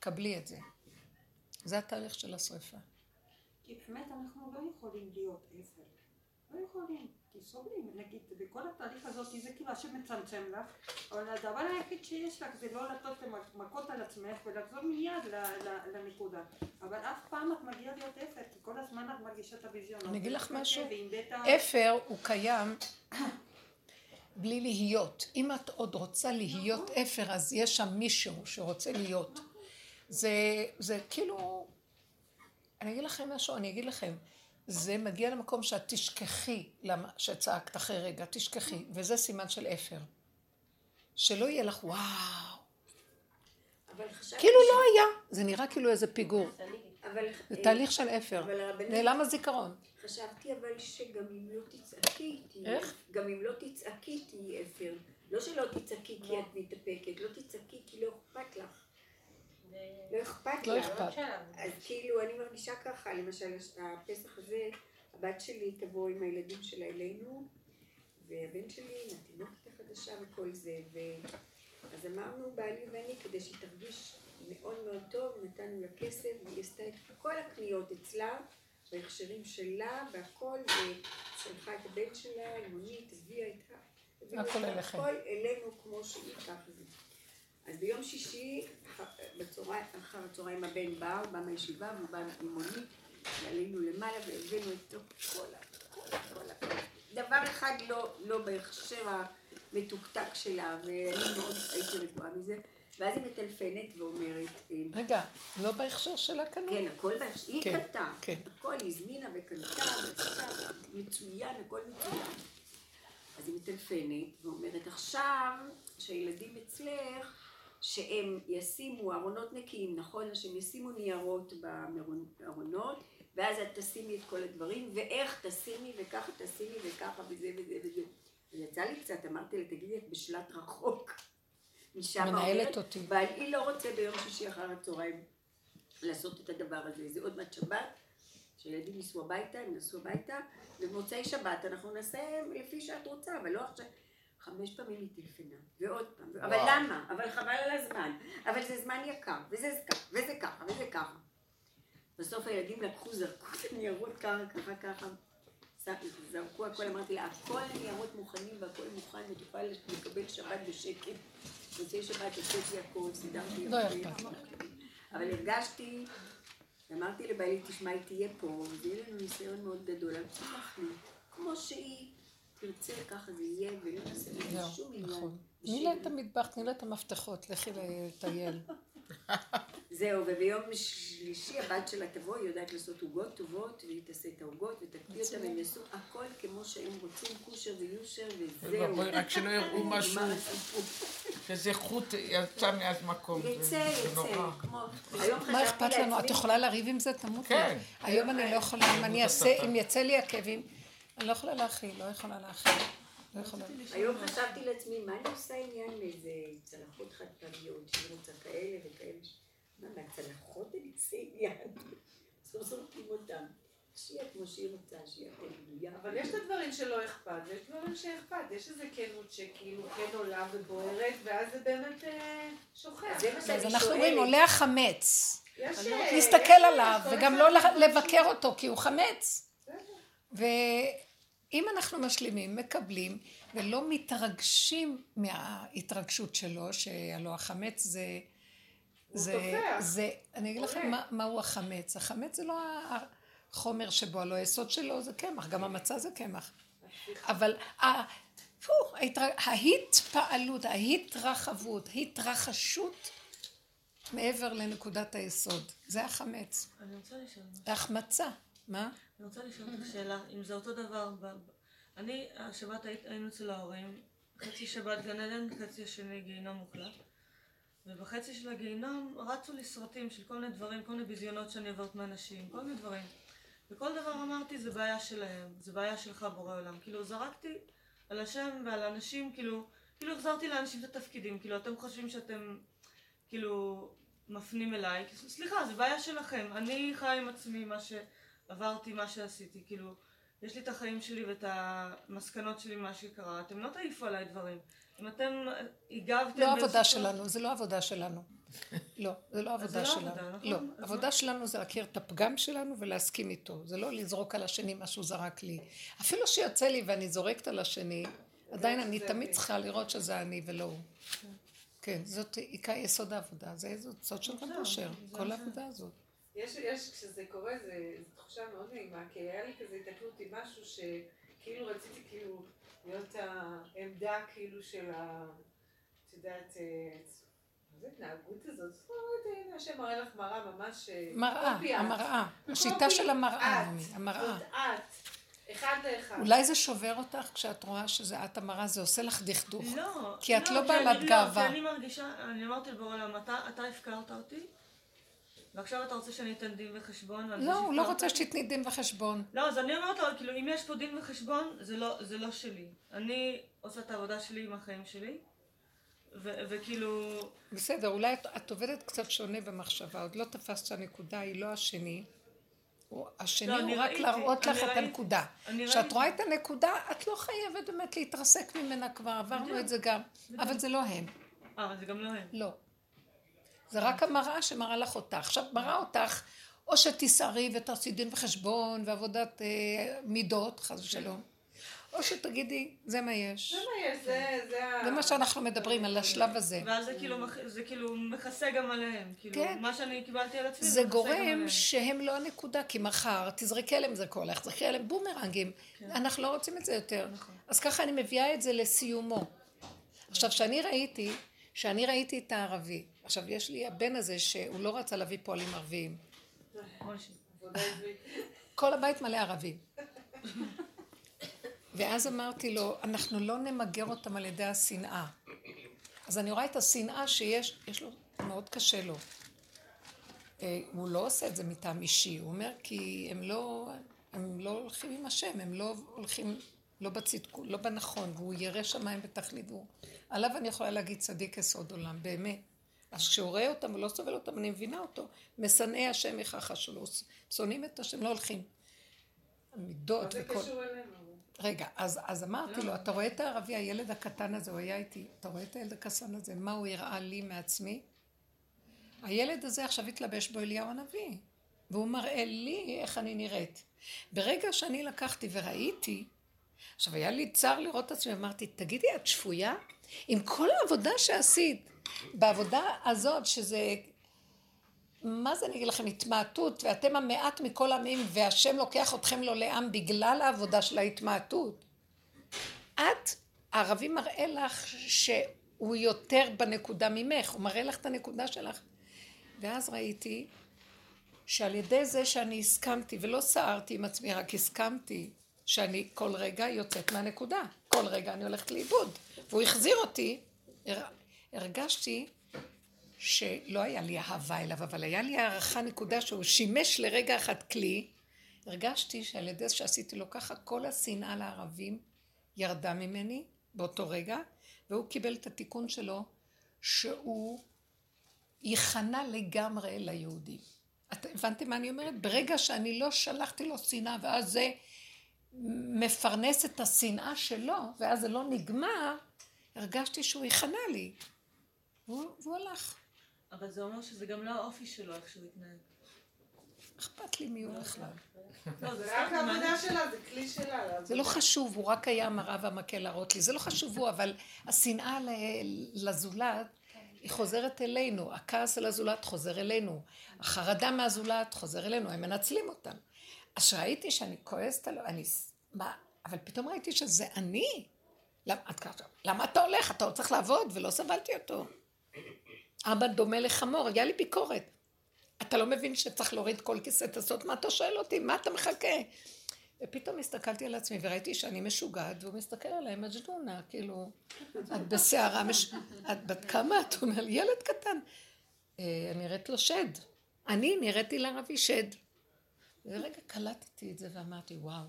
קבלי את זה. זה התהליך של השריפה. כי באמת אנחנו לא יכולים להיות אפר. לא יכולים, כי סובלים. נגיד, בכל התהליך הזאת, זה כאילו שמצמצם לך, אבל הדבר היחיד שיש לך זה לא לתות מכות על עצמך ולחזור מיד לנקודה. אבל אף פעם את מגיעה להיות אפר, כי כל הזמן את מרגישה את הביזיון. אני אגיד לך משהו, אפר הוא קיים בלי להיות. אם את עוד רוצה להיות אפר, אז יש שם מישהו שרוצה להיות. זה כאילו, אני אגיד לכם משהו, זה מגיע למקום שאת תשכחי, שצעקת אחרי רגע, תשכחי, וזה סימן של אפר. שלא יהיה לך וואו. כאילו לא היה, זה נראה כאילו איזה פיגור. זה תהליך של אפר, נעלם הזיכרון. חשבתי אבל שגם אם לא תצעקי, תהיי אפר. לא שלא תצעקי כי את מתאפקת, לא תצעקי כי לא אכפת לך. לא אכפת לה, אז כאילו אני מרגישה ככה, למשל הפסח הזה, הבת שלי תבוא עם הילדים שלה אלינו, והבן שלי, התינוקת החדשה וכל זה, אז אמרנו בעלי ואני, כדי שהיא תרגיש מאוד מאוד טוב, נתנו לה כסף, והיא עשתה את כל הקניות אצלה, בהכשרים שלה, והכל, ושלחה את הבן שלה, אימונית, הביאה איתה, הכל אלינו כמו שהיא ככה. אז ביום שישי, אחר הצהריים הבן בא, הוא בא מהישיבה, והוא בא אימונית, ועלינו למעלה והבאנו איתו כל דבר אחד לא בהכשר המתוקתק שלה, ואני מאוד הייתי רגועה מזה, ואז היא מטלפנת ואומרת... רגע, לא בהכשר שלה קנו? כן, הכל בהכשר, היא קנתה, הכל הזמינה וקנתה, מצוין, הכל מצוין. אז היא מטלפנת ואומרת, עכשיו שהילדים אצלך, שהם ישימו ארונות נקיים, נכון? שהם ישימו ניירות בארונות, ואז את תשימי את כל הדברים, ואיך תשימי, וככה תשימי, וככה, וזה וזה וזה. ויצא לי קצת, אמרתי לה, תגידי, את בשלט רחוק. מנהלת אותי. והיא לא רוצה ביום שישי אחר הצהריים לעשות את הדבר הזה. זה עוד מעט שבת, שילדים ניסו הביתה, הם נסו הביתה, ובמוצאי שבת אנחנו נסיים לפי שאת רוצה, אבל לא עכשיו. 5 פעמים היא טלפנה, ועוד פעם, אבל למה? אבל חבל על הזמן, אבל זה זמן יקר, וזה ככה, וזה ככה, וזה ככה. בסוף הילדים לקחו, זרקו את הניירות ככה, זרקו הכל, אמרתי לה, הכל הניירות מוכנים והכל מוכן, ותוכל לקבל שבת בשקט, מוצאי שבת, הוצאתי הכל, סידרתי הכל. אבל הרגשתי, אמרתי לבעלי, תשמע, היא תהיה פה, ויהיה לנו ניסיון מאוד גדול, אבל תשמח לי, כמו שהיא, תרצה ככה זה יהיה ולא נעשה לי שום עניין. תני לה את המטבח, תני לה את המפתחות, לכי לטייל. זהו, וביום שלישי הבת שלה תבוא, היא יודעת לעשות עוגות טובות, והיא תעשה את העוגות ותקפיא אותם, והם יעשו הכל כמו שהם רוצים, כושר ויושר וזהו. רק שלא יראו משהו, שזה חוט יצא מאז מקום. יצא, כמו... מה אכפת לנו? את יכולה להריב עם זה? תמות לה. היום אני לא יכולה, אם אני אעשה, אם יצא לי עקבים, אני לא יכולה להכיל, לא יכולה. היום חשבתי לעצמי, מה אני עושה עניין מאיזה צלחות חד פעמיות, שהיא רוצה כאלה וכאלה, מה, מהצלחות אני עושה עניין? סוף סורקים אותם, שיהיה כמו שהיא רוצה, שיהיה כל גדויה. אבל יש את הדברים שלא אכפת, ויש דברים שאכפת, יש איזה כנות שכאילו כן עולה ובוערת, ואז זה באמת שוכח. אז אנחנו אומרים, עולה החמץ. להסתכל עליו, וגם לא לבקר אותו, כי הוא חמץ. ואם אנחנו משלימים, מקבלים, ולא מתרגשים מההתרגשות שלו, שהלוא החמץ זה אני אגיד לכם מהו החמץ. החמץ זה לא החומר שבו, הלוא היסוד שלו זה קמח, גם המצה זה קמח. אבל ההתפעלות, ההתרחבות, ההתרחשות מעבר לנקודת היסוד, זה החמץ. אני רוצה לשאול. ההחמצה. מה? אני רוצה לשאול את השאלה, אם זה אותו דבר, אני, השבת היינו אצל ההורים, חצי שבת גן עדן, חצי השני גיהינום מוקלט, ובחצי של הגיהינום רצו לי סרטים של כל מיני דברים, כל מיני ביזיונות שאני עברת מאנשים, כל מיני דברים, וכל דבר אמרתי זה בעיה שלהם, זה בעיה שלך בורא עולם, כאילו זרקתי על השם ועל האנשים, כאילו החזרתי לאנשים את התפקידים, כאילו אתם חושבים שאתם, כאילו, מפנים אליי, סליחה, זה בעיה שלכם, אני חי עם עצמי מה ש... עברתי מה שעשיתי, כאילו, יש לי את החיים שלי ואת המסקנות שלי מה שקרה, אתם לא תעיפו עליי דברים. אם אתם הגבתם... לא עבודה שלנו, זה לא עבודה שלנו. לא, זה לא עבודה שלנו. לא, עבודה שלנו זה להכיר את הפגם שלנו ולהסכים איתו. זה לא לזרוק על השני משהו זרק לי. אפילו שיוצא לי ואני זורקת על השני, עדיין אני תמיד צריכה לראות שזה אני ולא הוא. כן, זאת עיקר יסוד העבודה, זה יסוד של רב אשר, כל העבודה הזאת. יש כשזה קורה, זו תחושה מאוד נעימה, כי היה לי כזה התעכלות עם משהו שכאילו רציתי כאילו להיות העמדה כאילו של ה... את יודעת, מה זה התנהגות הזאת? זאת אומרת, הנה, השם מראה לך מראה ממש... מראה, המראה. השיטה של המראה, המראה. זאת את. אחד לאחד. אולי זה שובר אותך כשאת רואה שזה את המראה, זה עושה לך דכדוך. לא. כי את לא בעלת גאווה. כי אני מרגישה, אני אמרתי בעולם, אתה הפקרת אותי? ועכשיו אתה רוצה שאני אתן דין וחשבון? לא, הוא לא רוצה שתתני דין וחשבון. לא, אז אני אומרת לו, כאילו, אם יש פה דין וחשבון, זה לא שלי. אני עושה את העבודה שלי עם החיים שלי, וכאילו... בסדר, אולי את עובדת קצת שונה במחשבה, עוד לא תפסת שהנקודה היא לא השני. השני הוא רק להראות לך את הנקודה. כשאת רואה את הנקודה, את לא חייבת באמת להתרסק ממנה כבר, עברנו את זה גם, אבל זה לא הם. אבל זה גם לא הם. לא. זה רק המראה שמראה לך אותה. עכשיו מראה אותך, או שתסערי ותעשי דין וחשבון ועבודת מידות, חס ושלום. או שתגידי, זה מה יש. זה מה יש, זה מה שאנחנו מדברים על השלב הזה. ואז זה כאילו מכסה גם עליהם. כן. מה שאני קיבלתי על עצמי, זה גורם שהם לא הנקודה, כי מחר תזרקי עליהם זה כל כך, תזרקי עליהם בומרנגים. אנחנו לא רוצים את זה יותר. אז ככה אני מביאה את זה לסיומו. עכשיו, שאני ראיתי את הערבי, עכשיו יש לי הבן הזה שהוא לא רצה להביא פועלים ערביים. כל הבית מלא ערבים. ואז אמרתי לו, אנחנו לא נמגר אותם על ידי השנאה. אז אני רואה את השנאה שיש, יש לו, מאוד קשה לו. הוא לא עושה את זה מטעם אישי, הוא אומר, כי הם לא הולכים עם השם, הם לא הולכים, לא בצדקות, לא בנכון, והוא ירא שמיים ותכלית, עליו אני יכולה להגיד צדיק יסוד עולם, באמת. אז כשהוא רואה אותם, הוא לא סובל אותם, אני מבינה אותו, משנאי השם יחכה שלו, שונאים את השם, לא הולכים. המידות וכל... רגע, אז אמרתי לו, אתה רואה את הערבי, הילד הקטן הזה, הוא היה איתי, אתה רואה את הילד הקטן הזה, מה הוא הראה לי מעצמי? הילד הזה עכשיו התלבש בו אליהו הנביא, והוא מראה לי איך אני נראית. ברגע שאני לקחתי וראיתי, עכשיו היה לי צער לראות את עצמי, אמרתי, תגידי, את שפויה? עם כל העבודה שעשית, בעבודה הזאת, שזה, מה זה נגיד לכם, התמעטות, ואתם המעט מכל העמים, והשם לוקח אתכם לא לעם בגלל העבודה של ההתמעטות. את, הערבי מראה לך שהוא יותר בנקודה ממך, הוא מראה לך את הנקודה שלך. ואז ראיתי שעל ידי זה שאני הסכמתי, ולא סערתי עם עצמי, רק הסכמתי, שאני כל רגע יוצאת מהנקודה, כל רגע אני הולכת לאיבוד, והוא החזיר אותי, הרגשתי שלא היה לי אהבה אליו, אבל היה לי הערכה נקודה שהוא שימש לרגע אחד כלי, הרגשתי שעל ידי שעשיתי לו ככה, כל השנאה לערבים ירדה ממני באותו רגע, והוא קיבל את התיקון שלו, שהוא ייכנע לגמרי ליהודים. אתם הבנתם מה אני אומרת? ברגע שאני לא שלחתי לו שנאה, ואז זה... מפרנס את השנאה שלו, ואז זה לא נגמר, הרגשתי שהוא ייכנע לי. והוא הלך. אבל זה אומר שזה גם לא האופי שלו, איך שהוא התנהג. אכפת לי מי הוא בכלל. לא, זה רק העבודה שלה, זה כלי שלה. זה לא חשוב, הוא רק היה מראה והמקל להראות לי. זה לא חשוב הוא, אבל השנאה לזולת, היא חוזרת אלינו. הכעס על הזולת חוזר אלינו. החרדה מהזולת חוזר אלינו. הם מנצלים אותם. אז ראיתי שאני כועסת עליו, אבל פתאום ראיתי שזה אני. למה אתה הולך? אתה עוד צריך לעבוד, ולא סבלתי אותו. אבא דומה לחמור, היה לי ביקורת. אתה לא מבין שצריך להוריד כל כיסא תעשות, מה אתה שואל אותי? מה אתה מחכה? ופתאום הסתכלתי על עצמי וראיתי שאני משוגעת, והוא מסתכל עליי מג'דונה, כאילו, את בשערה, את בת כמה, את אומרת, ילד קטן. נראית לו שד. אני נראיתי לערבי שד. ורגע קלטתי את זה ואמרתי, וואו.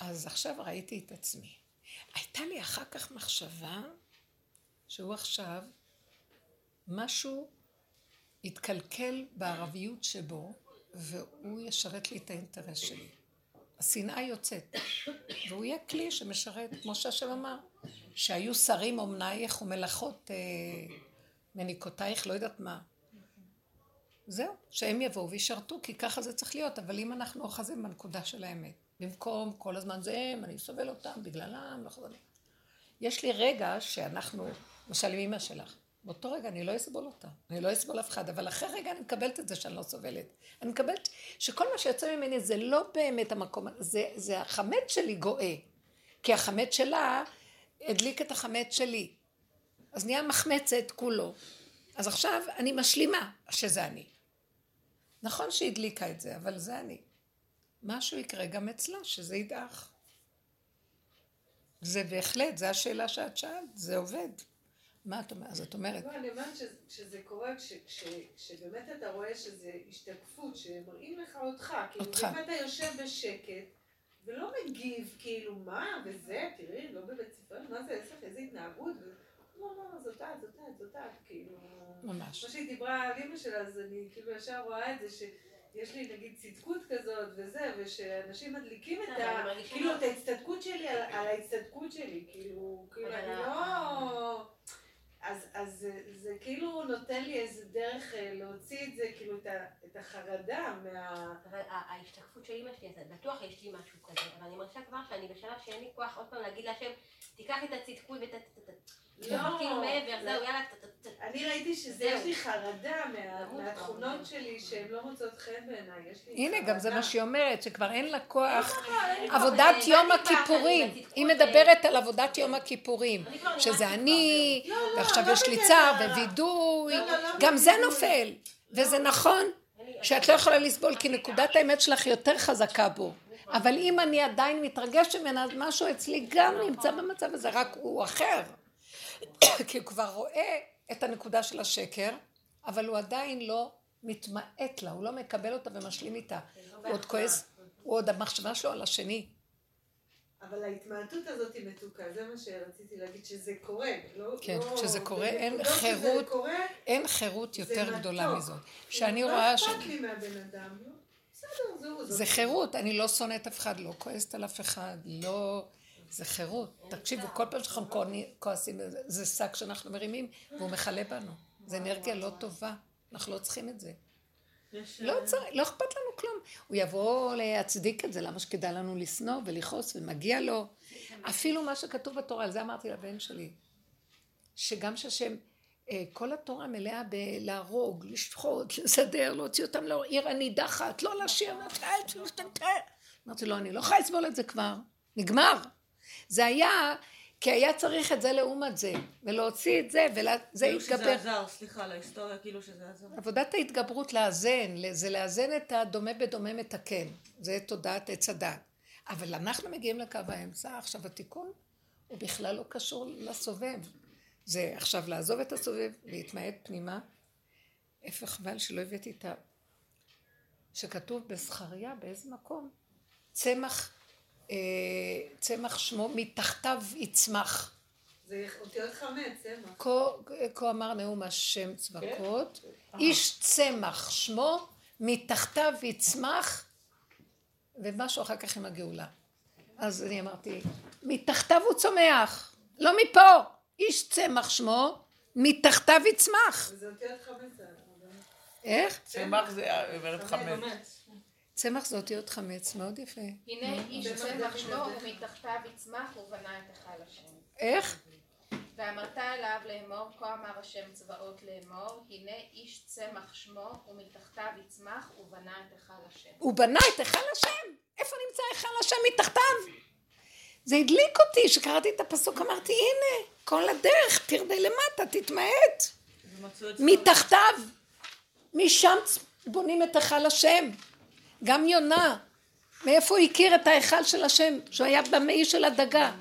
אז עכשיו ראיתי את עצמי. הייתה לי אחר כך מחשבה שהוא עכשיו, משהו התקלקל בערביות שבו, והוא ישרת לי את האינטרס שלי. השנאה יוצאת, והוא יהיה כלי שמשרת, כמו שהשם אמר, שהיו שרים אומנייך ומלאכות מניקותייך, לא יודעת מה. זהו, שהם יבואו וישרתו, כי ככה זה צריך להיות, אבל אם אנחנו אוחזים בנקודה של האמת, במקום כל הזמן זה הם, אני סובל אותם, בגללם, לא חוזרים. יש לי רגע שאנחנו, למשל עם אמא שלך, באותו רגע אני לא אסבול אותה, אני לא אסבול אף אחד, אבל אחרי רגע אני מקבלת את זה שאני לא סובלת. אני מקבלת שכל מה שיוצא ממני זה לא באמת המקום, זה החמץ שלי גואה, כי החמץ שלה הדליק את החמץ שלי, אז נהיה מחמצת כולו. אז עכשיו אני משלימה שזה אני. נכון שהדליקה את זה, אבל זה אני. משהו יקרה גם אצלה, שזה ידעך. זה בהחלט, זה השאלה שאת שאלת, זה עובד. מה את אומרת? אז את אומרת... לא, אני אומרת שזה קורה, שבאמת אתה רואה שזה השתקפות, שמראים לך אותך. אותך. כאילו, אתה יושב בשקט, ולא מגיב, כאילו, מה? וזה, תראי, לא בבית ספר, מה זה? יש לך איזה התנהגות? לא, זאת את, כאילו... ממש. מה שהיא דיברה על אמא שלה, אז אני כאילו ישר רואה את זה שיש לי נגיד צדקות כזאת וזה, ושאנשים מדליקים את ה... כאילו את ההצטדקות שלי על ההצטדקות שלי, כאילו... כאילו אני לא... נותן לי איזה דרך להוציא את זה, כאילו את החרדה מה... אבל ההשתקפות של אמא שלי, אז בטוח יש לי משהו כזה, אבל אני מרגישה כבר שאני בשלב שאין לי כוח עוד פעם להגיד להשם, תיקח את הצדקות לא, אני ראיתי שיש לי חרדה מהתכונות שלי שהן לא מוצאות חן בעיניי. הנה, גם זה מה שהיא אומרת, שכבר אין לה כוח. עבודת יום הכיפורים, היא מדברת על עבודת יום הכיפורים, שזה אני, ועכשיו יש לי צער ווידוי, גם זה נופל, וזה נכון שאת לא יכולה לסבול, כי נקודת האמת שלך יותר חזקה בו. אבל אם אני עדיין מתרגשת ממנה, משהו אצלי גם נמצא במצב הזה, רק הוא אחר. כי הוא כבר רואה את הנקודה של השקר, אבל הוא עדיין לא מתמעט לה, הוא לא מקבל אותה ומשלים איתה. הוא עוד כועס, הוא עוד המחשבה שלו על השני. אבל ההתמעטות הזאת היא מתוקה, זה מה שרציתי להגיד, שזה קורה. כן, כשזה קורה, אין חירות יותר גדולה מזאת. שאני רואה ש... זה חירות, אני לא שונאת אף אחד, לא כועסת על אף אחד, לא... זה חירות. תקשיבו, כל פעם שאנחנו כועסים, זה שק שאנחנו מרימים, והוא מחלה בנו. זה אנרגיה לא טובה, אנחנו לא צריכים את זה. לא אכפת לנו כלום. הוא יבוא להצדיק את זה, למה שכדאי לנו לסנוע ולכעוס, ומגיע לו. אפילו מה שכתוב בתורה, על זה אמרתי לבן שלי, שגם שהשם, כל התורה מלאה בלהרוג, לשחוט, לסדר, להוציא אותם לעיר הנידחת, לא להשאיר, אמרתי לו, אני לא יכולה לסבול את זה כבר, נגמר. זה היה, כי היה צריך את זה לעומת זה, ולהוציא את זה, וזה התגבר. כאילו שזה עזר, סליחה, להיסטוריה, כאילו שזה עזר. עבודת ההתגברות לאזן, זה לאזן את הדומה בדומה מתקן, זה תודעת הצדק. אבל אנחנו מגיעים לקו האמצע, עכשיו התיקון הוא בכלל לא קשור לסובב. זה עכשיו לעזוב את הסובב, להתמעט פנימה. איפה חבל שלא הבאתי את ה... שכתוב בזכריה, באיזה מקום, צמח שמו מתחתיו יצמח. זה אותיות חמץ, צמח. כה אמר נאום השם צבקות, איש צמח שמו מתחתיו יצמח, ומשהו אחר כך עם הגאולה. אז אני אמרתי, מתחתיו הוא צומח, לא מפה, איש צמח שמו מתחתיו יצמח. זה אותיות חמץ. איך? צמח זה עברת חמץ. צמח זה אותיות חמץ, מאוד יפה. הנה איש צמח שמו ומתחתיו יצמח ובנה את החל השם. איך? ואמרת אליו לאמור, כה אמר השם צבאות לאמור, הנה איש צמח שמו ומתחתיו יצמח ובנה את החל השם. הוא בנה את החל השם? איפה נמצא החל השם מתחתיו? זה הדליק אותי, שקראתי את הפסוק, אמרתי הנה, כל הדרך, תרדי למטה, תתמעט. מתחתיו, משם בונים את החל השם. גם יונה, מאיפה הוא הכיר את ההיכל של השם, שהוא היה במאי של הדגה.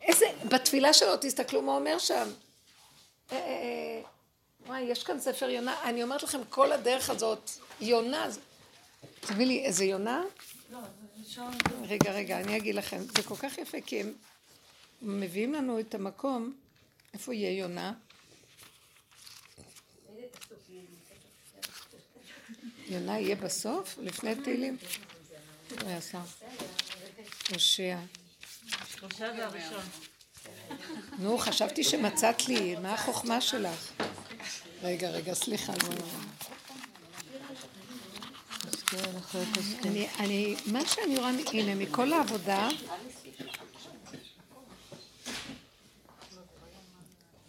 איזה, בתפילה שלו, תסתכלו מה אומר שם. וואי, יש כאן ספר יונה, אני אומרת לכם, כל הדרך הזאת, יונה, תביא לי איזה יונה? לא, זה שם. רגע, אני אגיד לכם, זה כל כך יפה, כי הם מביאים לנו את המקום, איפה יהיה יונה? יונה יהיה בסוף, לפני תהילים. הוא יעשה. הושע. הושע זה הראשון. נו, חשבתי שמצאת לי, מה החוכמה שלך? רגע, סליחה. מה שאני רואה, הנה, מכל העבודה...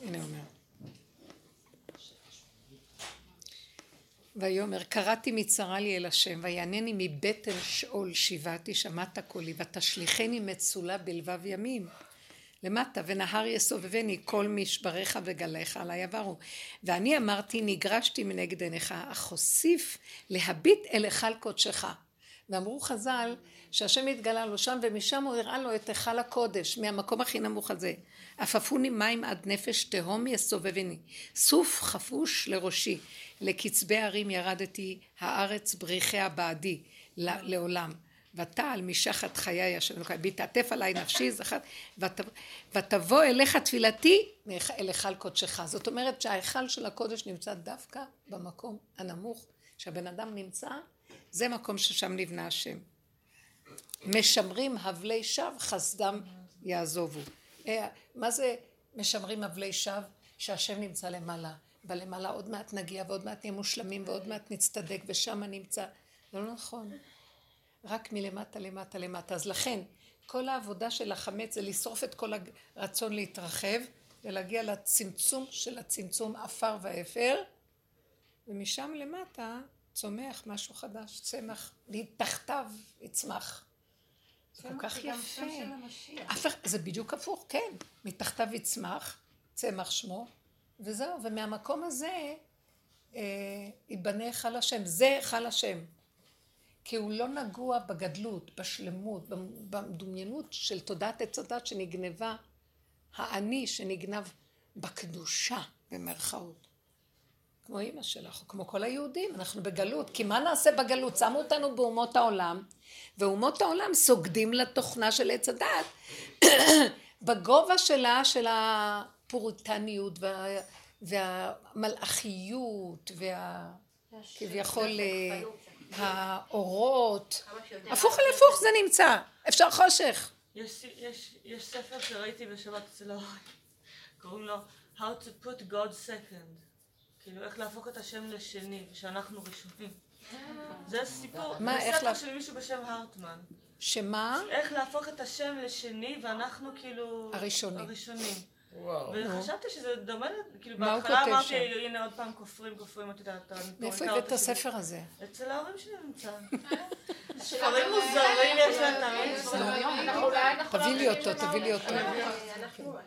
הנה אומר. ויאמר, קראתי מצרה לי אל השם, ויענני מבטן שאול שיבעתי, שמעת קולי, ותשליכני מצולה בלבב ימים. למטה, ונהר יסובבני כל משבריך וגליך עלי עברו. ואני אמרתי, נגרשתי מנגד עיניך, אך הוסיף להביט אל היכל קודשך. ואמרו חז"ל, שהשם התגלה לו שם, ומשם הוא הראה לו את היכל הקודש, מהמקום הכי נמוך הזה. עפפוני מים עד נפש, תהום יסובבני, סוף חפוש לראשי. לקצבי הרים ירדתי, הארץ בריחיה בעדי, לעולם. ותעל משחת חיי השם אלוקיי, בהתעטף עליי נפשי, זכת, ותבוא אליך תפילתי, אל היכל קודשך. זאת אומרת שההיכל של הקודש נמצא דווקא במקום הנמוך, שהבן אדם נמצא, זה מקום ששם נבנה השם. משמרים הבלי שווא, חסדם יעזובו. מה זה משמרים הבלי שווא? שהשם נמצא למעלה, ולמעלה עוד מעט נגיע, ועוד מעט נהיה מושלמים, ועוד מעט נצטדק, ושם נמצא. לא נכון. רק מלמטה, למטה, למטה. אז לכן, כל העבודה של החמץ זה לשרוף את כל הרצון להתרחב, ולהגיע לצמצום של הצמצום אפר ואפר, ומשם למטה צומח משהו חדש, צמח, תחתיו יצמח. כל כך יפה. זה בדיוק הפוך, כן. מתחתיו יצמח, צמח שמו, וזהו. ומהמקום הזה ייבנה היכל השם. זה היכל השם. כי הוא לא נגוע בגדלות, בשלמות, במדומיינות של תודעת עץ הדת שנגנבה, האני שנגנב בקדושה, במרכאות. כמו אמא שלך, כמו כל היהודים, אנחנו בגלות. כי מה נעשה בגלות? שמו אותנו באומות העולם, ואומות העולם סוגדים לתוכנה של עץ הדת, בגובה שלה, של הפוריטניות והמלאכיות, כביכול האורות. הפוך על הפוך זה נמצא, אפשר חושך. יש ספר שראיתי בשבת אצל ההורים, קוראים לו How to put God second. כאילו, איך להפוך את השם לשני, ושאנחנו ראשונים. זה סיפור, זה ספר של מישהו בשם הרטמן. שמה? איך להפוך את השם לשני, ואנחנו כאילו... הראשונים. וחשבתי שזה דומה, כאילו, בהתחלה אמרתי, הנה עוד פעם כופרים, אתה יודעת, מאיפה הבאת את הספר הזה? אצל ההורים שלי נמצא. ספרים מוזרים יש להם תאמין. תביא לי אותו.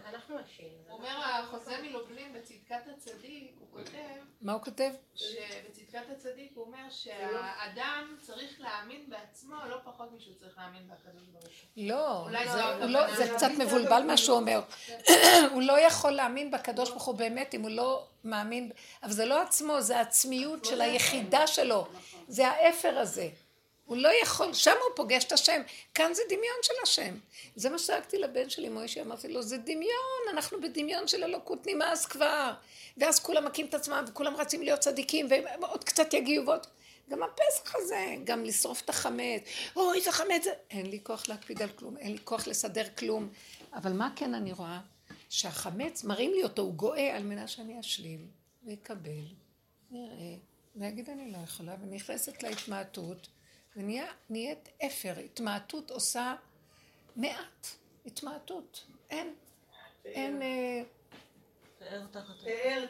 אנחנו אשים. אומר החוזה מלובלין בצדקת הצדיק, הוא כותב... מה הוא כותב? בצדקת הצדיק הוא אומר שהאדם צריך להאמין בעצמו, לא פחות משהו צריך להאמין בהקדוש ברוך הוא. לא, זה קצת מבולבל מה שהוא אומר. הוא לא יכול להאמין בקדוש ברוך הוא באמת אם הוא לא מאמין, אבל זה לא עצמו, זה העצמיות של היחידה שלו. זה האפר הזה. הוא לא יכול, שם הוא פוגש את השם, כאן זה דמיון של השם. זה מה שעקתי לבן שלי מוישי, אמרתי לו, זה דמיון, אנחנו בדמיון של הלוקות נמאס כבר. ואז כולם מקים את עצמם וכולם רצים להיות צדיקים, ועוד קצת יגיעו ועוד. גם הפסח הזה, גם לשרוף את החמץ, אוי זה חמץ, אין לי כוח להקפיד על כלום, אין לי כוח לסדר כלום. אבל מה כן אני רואה? שהחמץ, מראים לי אותו, הוא גואה על מנה שאני אשלים, ויקבל, נראה, ויגיד אני לא יכולה, ונכנסת להתמעטות, ונהיית אפר, התמעטות עושה מעט, התמעטות, אין... תאר תחת אפר.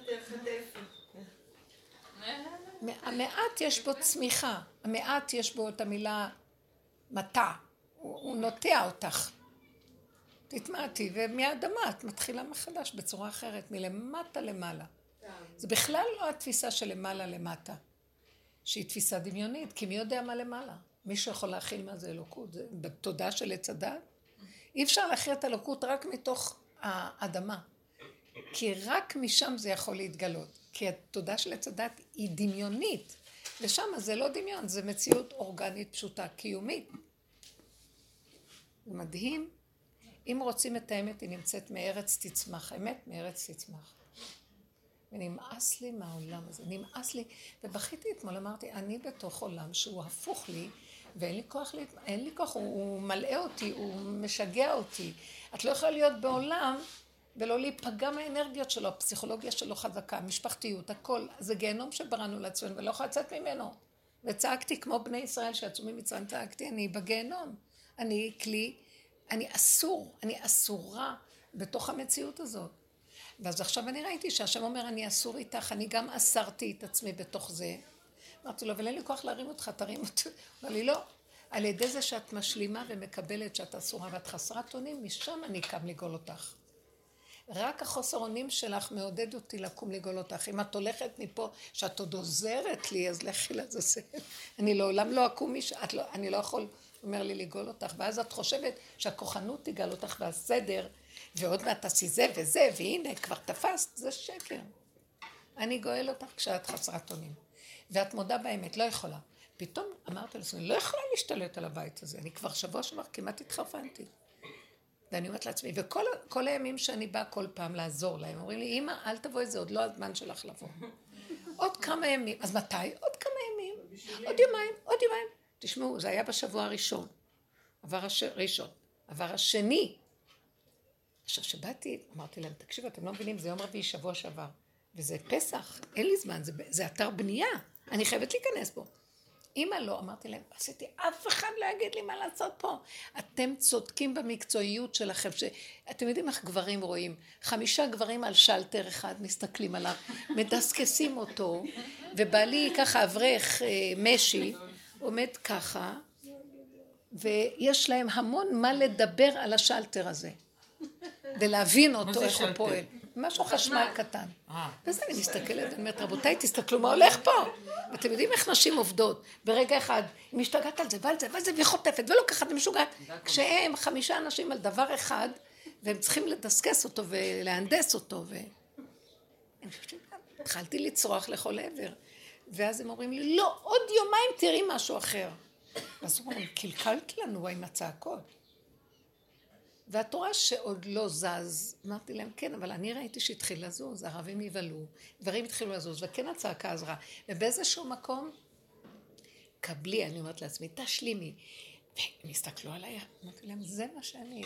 המעט יש בו צמיחה, המעט יש בו את המילה מטע, הוא נוטע אותך. תתמעטי, ומהאדמה את מתחילה מחדש בצורה אחרת, מלמטה למעלה. זה בכלל לא התפיסה של למעלה למטה. שהיא תפיסה דמיונית, כי מי יודע מה למעלה? מי שיכול להכיל מה זה אלוקות, זה בתודעה של עץ הדת. אי אפשר להכיר את אלוקות רק מתוך האדמה, כי רק משם זה יכול להתגלות, כי התודעה של עץ הדת היא דמיונית, ושם זה לא דמיון, זה מציאות אורגנית פשוטה, קיומית. זה מדהים. אם רוצים את האמת, היא נמצאת מארץ תצמח, האמת מארץ תצמח. ונמאס לי מהעולם הזה, נמאס לי, ובכיתי אתמול, אמרתי, אני בתוך עולם שהוא הפוך לי, ואין לי כוח, הוא מלא אותי, הוא משגע אותי. את לא יכולה להיות בעולם, ולא להיפגע מהאנרגיות שלו, הפסיכולוגיה שלו חזקה, משפחתיות, הכל, זה גיהנום שבראנו לעצמנו, ולא יכולה לצאת ממנו. וצעקתי, כמו בני ישראל שיצאו ממצרים, צעקתי, אני בגיהנום, אני כלי, אני אסור, אני אסורה בתוך המציאות הזאת. ואז עכשיו אני ראיתי שהשם אומר, אני אסור איתך, אני גם אסרתי את עצמי בתוך זה. אמרתי לו, אבל אין לי כוח להרים אותך, תרים אותי. אמר לי, לא. על ידי זה שאת משלימה ומקבלת שאת אסורה ואת חסרת אונים, משם אני קם לגאול אותך. רק החוסר אונים שלך מעודד אותי לקום לגאול אותך. אם את הולכת מפה, שאת עוד עוזרת לי, אז לכי לזלזל. אני לעולם לא אקום אני לא יכול, אומר לי, לגאול אותך. ואז את חושבת שהכוחנות תגאל אותך והסדר, ועוד מעט תעשי זה וזה, והנה, כבר תפסת, זה שקר. אני גואל אותך כשאת חסרת אונים. ואת מודה באמת, לא יכולה. פתאום אמרתי לעצמי, לא יכולה להשתלט על הבית הזה, אני כבר שבוע כמעט התחרפנתי. ואני אומרת לעצמי, וכל הימים שאני באה כל פעם לעזור להם, אומרים לי, אמא, אל תבואי, זה עוד לא הזמן שלך לבוא. עוד כמה ימים, אז מתי? עוד כמה ימים, עוד יומיים. תשמעו, זה היה בשבוע הראשון. עבר השני. עכשיו שבאתי, אמרתי להם, תקשיבו, אתם לא מבינים, זה יום רביעי שבוע שעבר, וזה פסח, אין לי זמן, זה אתר בנייה, אני חייבת להיכנס פה. אמא לא, אמרתי להם, עשיתי אף אחד להגיד לי מה לעשות פה. אתם צודקים במקצועיות שלכם, אתם יודעים איך גברים רואים, 5 גברים על שלטר אחד מסתכלים עליו, מדסקסים אותו, ובעלי ככה אברך משי, עומד ככה, ויש להם המון מה לדבר על השלטר הזה, ולהבין אותו איך הוא פועל. משהו חשמל קטן. ואז אני מסתכלת, אני אומרת, רבותיי, תסתכלו מה הולך פה. אתם יודעים איך נשים עובדות. ברגע אחד, היא משתגעת על זה ועל זה ועל זה, והיא חוטפת, ולא ככה, היא משוגעת. כשהם 5 אנשים על דבר אחד, והם צריכים לדסקס אותו ולהנדס אותו. התחלתי לצרוח לכל עבר. ואז הם אומרים לי, לא, עוד יומיים תראי משהו אחר. אז הוא אומר, קלקלת לנו עם הצעקות. והתורה שעוד לא זז, אמרתי להם, כן, אבל אני ראיתי שהתחיל לזוז, ערבים יבלו, דברים התחילו לזוז, וכן הצעקה עזרה. ובאיזשהו מקום, קבלי, אני אומרת לעצמי, תשלימי. והם הסתכלו עליי, אמרתי להם, זה מה שאני...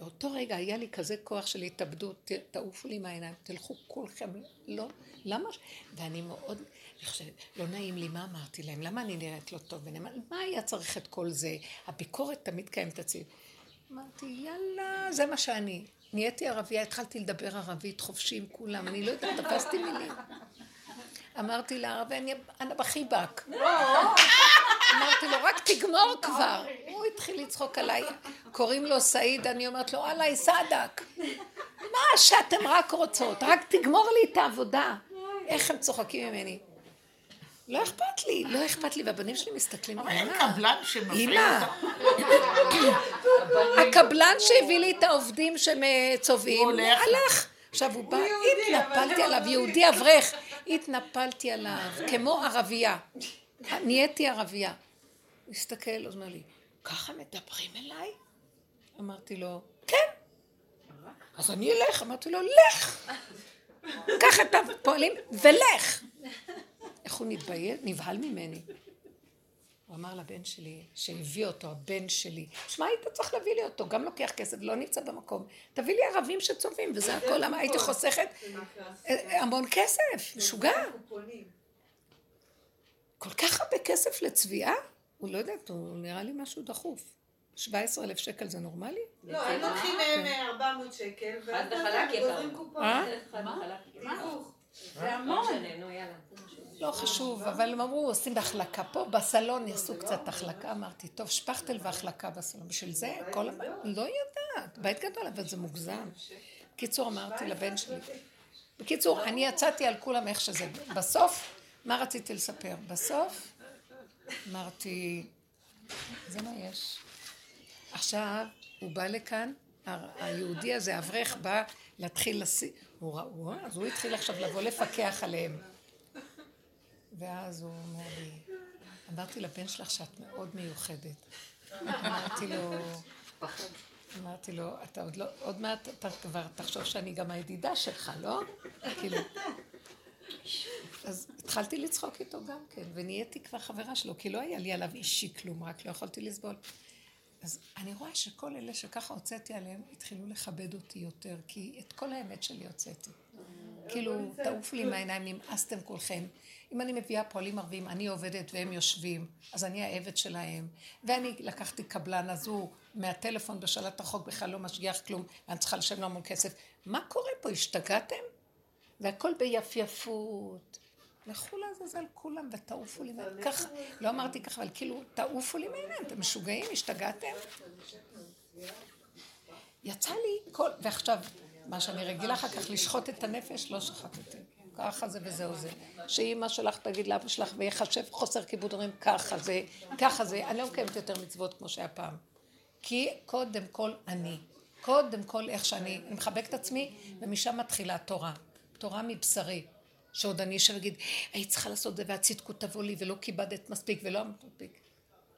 באותו רגע היה לי כזה כוח של התאבדות, תעופו לי מהעיניים, תלכו כולכם, לא, למה? ואני מאוד, אני חושבת, לא נעים לי, מה אמרתי להם? למה אני נראית לא טוב? מה היה צריך את כל זה? הביקורת תמיד קיימת אצלי. אמרתי, יאללה, זה מה שאני. נהייתי ערבייה, התחלתי לדבר ערבית, חופשים כולם, אני לא יודעת, תפסתי מילים. אמרתי לערבי, אני בחיבק. אמרתי לו, רק תגמור כבר. הוא התחיל לצחוק עליי, קוראים לו סעיד, אני אומרת לו, עליי סעדק. מה שאתם רק רוצות, רק תגמור לי את העבודה. איך הם צוחקים ממני? לא אכפת לי, לא אכפת לי, והבנים שלי מסתכלים עליי. אבל אין קבלן שמביא אותם. הקבלן שהביא לי את העובדים שמצובעים, הוא הלך. עכשיו הוא בא, התנפלתי עליו, יהודי אברך, התנפלתי עליו, כמו ערבייה. נהייתי ערבייה. הוא הסתכל, הוא אומר לי, ככה מדברים אליי? אמרתי לו, כן. אז אני אלך, אמרתי לו, לך. ככה את הפועלים ולך. איך הוא נבהל ממני. הוא אמר לבן שלי, שהביא אותו, הבן שלי, שמה היית צריך להביא לי אותו, גם לוקח כסף, לא נמצא במקום, תביא לי ערבים שצובעים, וזה הכל, למה הייתי חוסכת המון כסף, משוגע. כל כך הרבה כסף לצביעה, הוא לא יודעת, הוא נראה לי משהו דחוף. 17,000 שקל זה נורמלי? לא, הם לוקחים מהם 400 שקל, חד וחלק יפה. זה המון. לא חשוב, אבל הם אמרו, עושים בהחלקה פה, בסלון יעשו קצת החלקה, אמרתי, טוב, שפכתל והחלקה בסלון, בשביל זה, כל הבית, לא יודעת, בית גדול, אבל זה מוגזם. בקיצור, אמרתי לבן שלי, בקיצור, אני יצאתי על כולם איך שזה, בסוף, מה רציתי לספר? בסוף, אמרתי, זה מה יש. עכשיו, הוא בא לכאן, היהודי הזה, אברך, בא להתחיל לסי... הוא ראו, אז הוא התחיל עכשיו לבוא לפקח עליהם. ואז הוא אומר לי, אמרתי לבן שלך שאת מאוד מיוחדת. אמרתי לו, אתה עוד לא, עוד מעט אתה כבר תחשוב שאני גם הידידה שלך, לא? כאילו. אז התחלתי לצחוק איתו גם כן, ונהייתי כבר חברה שלו, כי לא היה לי עליו אישי כלום, רק לא יכולתי לסבול. אז אני רואה שכל אלה שככה הוצאתי עליהם, התחילו לכבד אותי יותר, כי את כל האמת שלי הוצאתי. כאילו, תעוף לי מהעיניים, נמאסתם כולכם. אם אני מביאה פועלים ערבים, אני עובדת והם יושבים, אז אני העבד שלהם. ואני לקחתי קבלן, אז הוא מהטלפון בשלט החוק בכלל לא משגיח כלום, ואני צריכה לשם לו מול כסף. מה קורה פה? השתגעתם? והכל ביפיפות. לכו להזזל כולם ותעופו לי מהם, ככה, לא אמרתי ככה, אבל כאילו, תעופו לי מהם, אתם משוגעים, השתגעתם? יצא לי כל, ועכשיו, מה שאני רגילה אחר כך, לשחוט את הנפש, לא שחטתי, ככה זה וזהו זה. שאמא שלך תגיד לאבא שלך, ויחשב חוסר כיבוד, אומרים ככה זה, אני לא מקיימת יותר מצוות כמו שהיה פעם. כי קודם כל איך שאני, אני מחבקת עצמי, ומשם מתחילה תורה מבשרי. שעוד אני אשב אגיד, היית צריכה לעשות זה והצדקות תבוא לי ולא כיבדת מספיק ולא מספיק.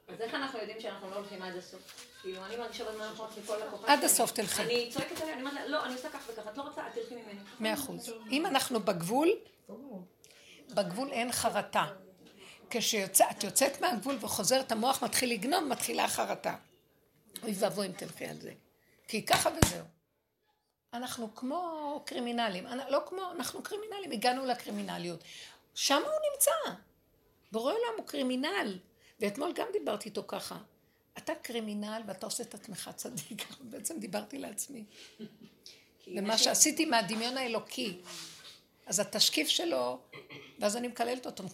אז איך אנחנו יודעים שאנחנו לא הולכים עד הסוף? כאילו, אני מרגישה בזמן אנחנו הולכים כל לקוחה שלי. עד הסוף תלכי. אני צועקת עליה, אני אומרת לה, לא, אני עושה כך וכך, את לא רוצה, את תלכי ממני. 100%. אם אנחנו בגבול אין חרטה. כשאת יוצאת מהגבול וחוזרת, המוח מתחיל לגנוב, מתחילה החרטה. ואבוי אם תלכי על זה. כי ככה וזהו. אנחנו כמו קרימינלים, לא כמו, אנחנו קרימינלים, הגענו לקרימינליות. שם הוא נמצא. ברור להם הוא קרימינל. ואתמול גם דיברתי איתו ככה. אתה קרימינל ואתה עושה את עצמך צדיק. בעצם דיברתי לעצמי. ומה שעשיתי מהדמיון האלוקי. אז התשקיף שלו, ואז אני מקללת אותו,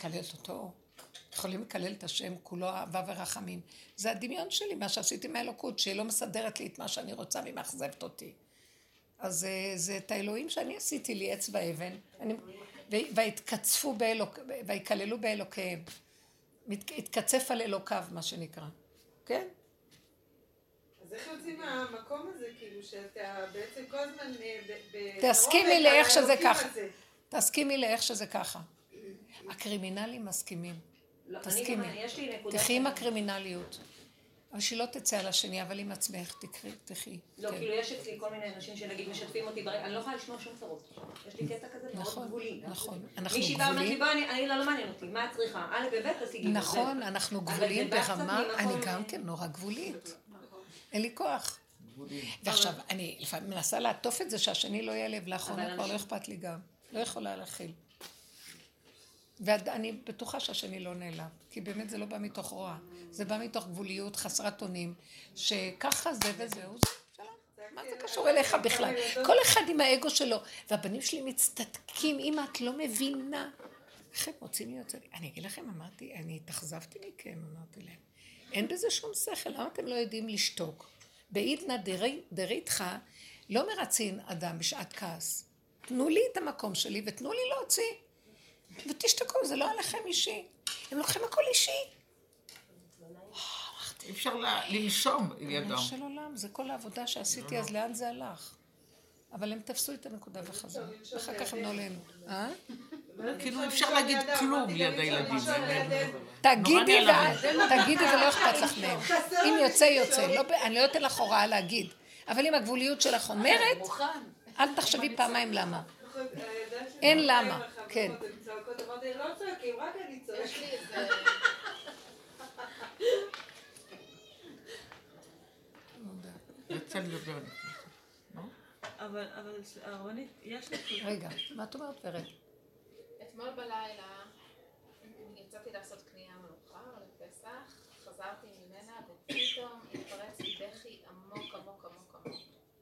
יכולים לקלל את השם כולו אהבה ורחמים. זה הדמיון שלי, מה שעשיתי מהאלוקות, שהיא לא מסדרת לי את מה שאני רוצה והיא מאכזבת אותי. אז זה את האלוהים שאני עשיתי לי עץ ואבן, והתקצפו באלוקיו, והתקללו באלוקיו, התקצף על אלוקיו, מה שנקרא. כן? אז איך יוצאים מהמקום הזה, כאילו שאתה בעצם כל הזמן... תסכימי לאיך שזה ככה. הקרימינלים מסכימים. תסכימי. תחי עם הקרימינליות. אבל שהיא לא תצא על השני, אבל אם עצמך תחי. לא, כאילו יש אצלי כל מיני אנשים שנגיד משתפים אותי, אני לא יכולה לשמוע שום צרות. יש לי קטע כזה מאוד גבולי. נכון, אנחנו גבולים. מישהי אומרת לי, בוא, אני לא מעניין אותי, מה צריכה? א' בבית תשיגי. נכון, אנחנו גבולים ברמה, אני גם כן נורא גבולית. אין לי כוח. ועכשיו, אני מנסה לעטוף את זה שהשני לא יהיה לב לאחרונה, כבר לא אכפת לי גם. לא יכולה להכיל. ואני בטוחה שהשני לא נעלב, כי באמת זה לא בא מתוך רוע, זה בא מתוך גבוליות חסרת אונים, שככה זה וזהו, מה זה קשור אליך בכלל? כל אחד עם האגו שלו, והבנים שלי מצטדקים, אמא, את לא מבינה. איך הם רוצים להיות צדיקים? אני אגיד לכם, אמרתי, אני התאכזבתי מכם, אמרתי להם, אין בזה שום שכל, למה אתם לא יודעים לשתוק? בעידנא דריתחא, לא מרצין אדם בשעת כעס, תנו לי את המקום שלי ותנו לי להוציא. ותשתקו, זה לא עליכם אישי. הם לוקחים הכל אישי. אי אפשר לנשום עם ידם. ריבונו של עולם, זה כל העבודה שעשיתי, אז לאן זה הלך? אבל הם תפסו את הנקודה וחזרו. ואחר כך הם נולנו. כאילו אפשר להגיד כלום ליד הילדים. תגידי, ולא אכפת לך מהם. אם יוצא, יוצא. אני לא אתן לך הוראה להגיד. אבל אם הגבוליות שלך אומרת, אל תחשבי פעמיים למה. אין למה, כן. אמרתי, לא צועקים, רק אני צועק לי את זה. יצא לי לדבר. אבל רונית, יש לי... רגע, מה את אומרת ורד? אתמול בלילה יצאתי לעשות קנייה מאוחר לפסח, חזרתי ממנה ופתאום התפרץ לי בכי עמוק עמוק עמוק עמוק.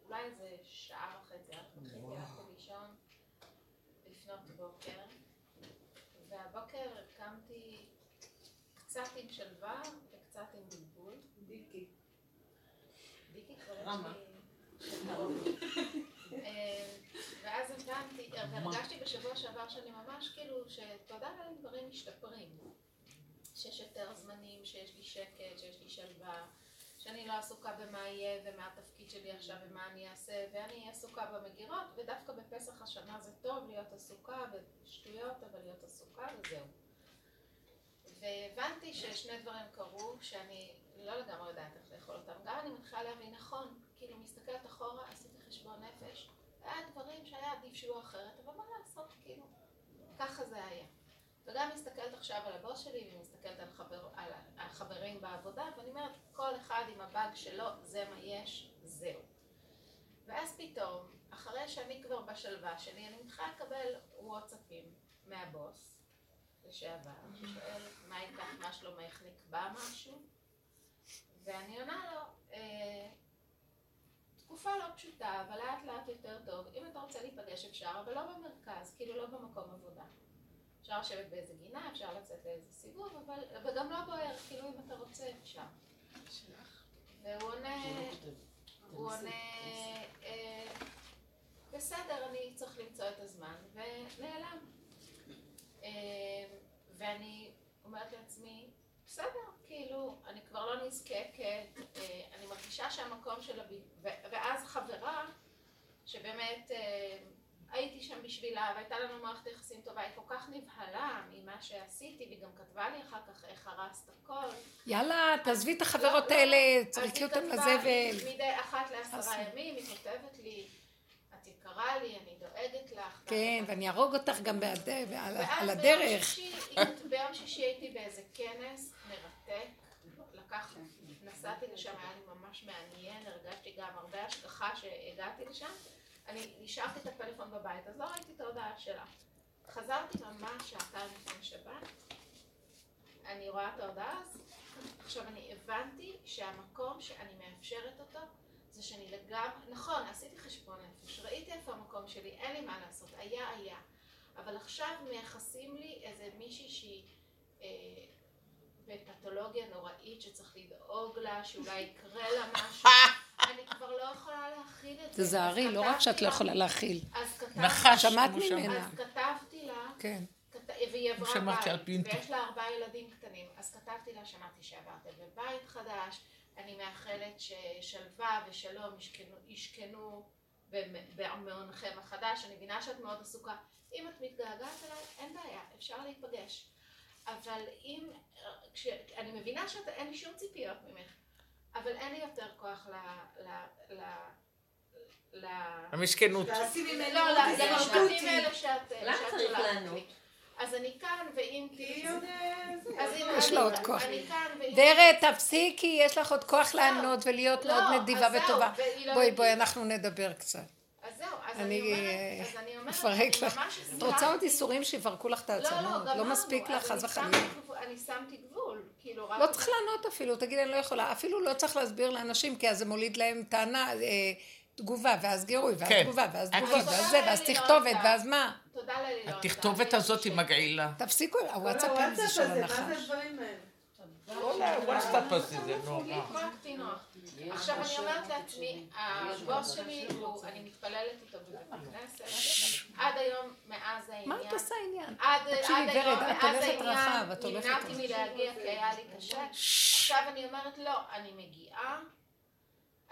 אולי איזה שעה וחצי, הלכתי לישון. לפנות בוקר, והבוקר קמתי קצת עם שלווה וקצת עם בלבול. דיקי. דיקי כבר יש לי... ואז הבנתי, והרגשתי בשבוע שעבר שאני ממש כאילו שתודה על דברים משתפרים. שיש יותר זמנים, שיש לי שקט, שיש לי שלווה, שאני לא עסוקה במה יהיה ומה התפקיד שלי עכשיו ומה אני אעשה, ואני עסוקה במגירות, ודווקא בפסח השנה זה טוב להיות עסוקה ושטויות, אבל להיות עסוקה וזהו. והבנתי ששני דברים קרו שאני לא לגמרי יודעת איך לאכול אותם. גם אני מתחילה להביא נכון, כאילו מסתכלת אחורה, עשיתי חשבון נפש, היה דברים שהיה עדיף שיהיו אחרת, אבל מה לעשות, כאילו, ככה זה היה. וגם מסתכלת עכשיו על הבוס שלי ומסתכלת על, על החברים בעבודה, ואני אומרת, כל אחד עם הבאג שלו, זה מה יש, זהו. ואז פתאום, אחרי שאני כבר בשלווה שלי, אני מתחילה לקבל וואטסאפים מהבוס, לשעבר, ששואל מה איתך, מה שלומך, נקבע משהו, ואני עונה לו, תקופה לא פשוטה, אבל לאט לאט יותר טוב, אם אתה רוצה להיפגש אפשר, אבל לא במרכז, כאילו לא במקום עבודה. אפשר לשבת באיזה גינה, אפשר לצאת לאיזה סיבוב, אבל גם לא בוער, כאילו אם אתה רוצה אפשר. והוא עונה, בסדר, אני צריך למצוא את הזמן, ונעלם. ואני אומרת לעצמי, בסדר, כאילו, אני כבר לא נזקקת, אני מרגישה שהמקום של ואז חברה, שבאמת... הייתי שם בשבילה, והייתה לנו מערכת יחסים טובה, היא כל כך נבהלה ממה שעשיתי, והיא גם כתבה לי אחר כך איך הרסת הכל. יאללה, תעזבי את החברות האלה, צריכי אותם לזבל. מדי אחת לעשרה ימים, היא כותבת לי, את יקרה לי, אני דואגת לך. כן, ואני ארוג אותך גם על הדרך. ביום שישי הייתי באיזה כנס מרתק, נסעתי לשם, היה לי ממש מעניין, הרגשתי גם הרבה השגחה שהגעתי לשם, אני נשארתי את הפלאפון בבית, אז לא ראיתי את ההודעה שלה. חזרתי ממש שעתיים לפני שבת, אני רואה את ההודעה אז. עכשיו אני הבנתי שהמקום שאני מאפשרת אותו, זה שאני לגמרי, נכון, עשיתי חשבון נפש, ראיתי איפה המקום שלי, אין לי מה לעשות, היה. אבל עכשיו מייחסים לי איזה מישהי שהיא בפתולוגיה נוראית שצריך לדאוג לה, שאולי יקרה לה משהו. אני כבר לא יכולה להכיל את זה. תזהרי, לא רק שאת לא יכולה להכיל. נחש, כמו שמע. אז כתבתי לה, כן. והיא עברה בית, ויש לה 4 ילדים קטנים. אז כתבתי לה, שמעתי שעברתם בבית חדש, אני מאחלת ששלווה ושלום ישכנו במעונכם החדש, אני מבינה שאת מאוד עסוקה. אם את מתגעגעת אליי, אין בעיה, אפשר להיפגש. אבל אם, אני מבינה שאין לי שום ציפיות ממך, אבל אין לי יותר כוח המשכנות. למשפטים האלה שאת לנו. אז אני כאן, ואם תהיי יודעת, יש לה עוד כוח. דרך, תפסיקי, יש לך עוד כוח לענות ולהיות מאוד נדיבה וטובה. בואי, אנחנו נדבר קצת. אז זהו, אז אני אומרת, אפרק לך. את רוצה עוד איסורים שיפרקו לך את העצמות? לא מספיק לך, אז וחלילה. אני שמתי גבול. לא צריך לענות אפילו, תגיד, אני לא יכולה. אפילו לא צריך להסביר לאנשים, כי אז זה מוליד להם טענה, תגובה, ואז גירוי, ואז תגובה, ואז תגובה, ואז זה, ואז תכתובת, ואז מה? התכתובת הזאת היא מגעילה. תפסיקו, הוואטסאפ הזה של הנחש. מה זה הדברים האלה? לא, הוואטסאפ הזה זה נורא. עכשיו אני אומרת לעצמי, הבוס שלי, אני מתפללת איתו בבקנסת, עד היום מאז העניין. מה את עושה עניין? תקשיבי ורד, את הולכת רחב, את הולכת רחב. נמנעתי מלהגיע כי היה לי קשה. עכשיו אני אומרת, לא, אני מגיעה,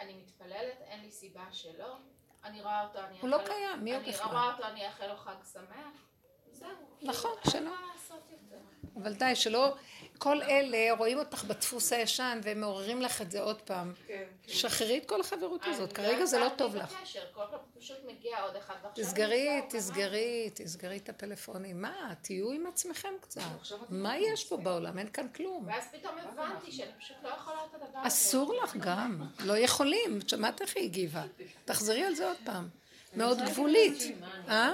אני מתפללת, אין לי סיבה שלא. אני רואה אותו, אני לא קיים, מי הוא בכלל? אני רואה אותו, אני אאחל לו חג שמח, זהו. נכון, שלא. אבל די, שלא, כל אלה רואים אותך בדפוס הישן, והם מעוררים לך את זה עוד פעם. שחררי את כל החברות הזאת, כרגע זה לא טוב לך. כל כך פשוט מגיע עוד אחד. תסגרי את הפלאפונים. מה, תהיו עם עצמכם קצת. מה יש פה בעולם? אין כאן כלום. ואז פתאום הבנתי שאני פשוט לא יכולה את הדבר הזה. אסור לך גם, לא יכולים. שמעת איך היא הגיבה? תחזרי על זה עוד פעם. מאוד גבולית, אה?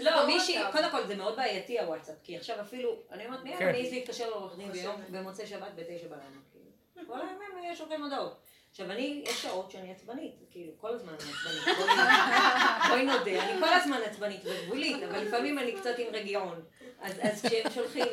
לא, מישהי, קודם כל זה מאוד בעייתי הוואטסאפ, כי עכשיו אפילו, אני אומרת מי, אני איס להתקשר לעורך דין ביום במוצאי שבת ב-9 בלילה, כל הימים יש שולחים הודעות. עכשיו אני, יש שעות שאני עצבנית, כאילו כל הזמן אני עצבנית, בואי נודה, אני כל הזמן עצבנית וגבולית, אבל לפעמים אני קצת עם רגיעון, אז כשהם שולחים,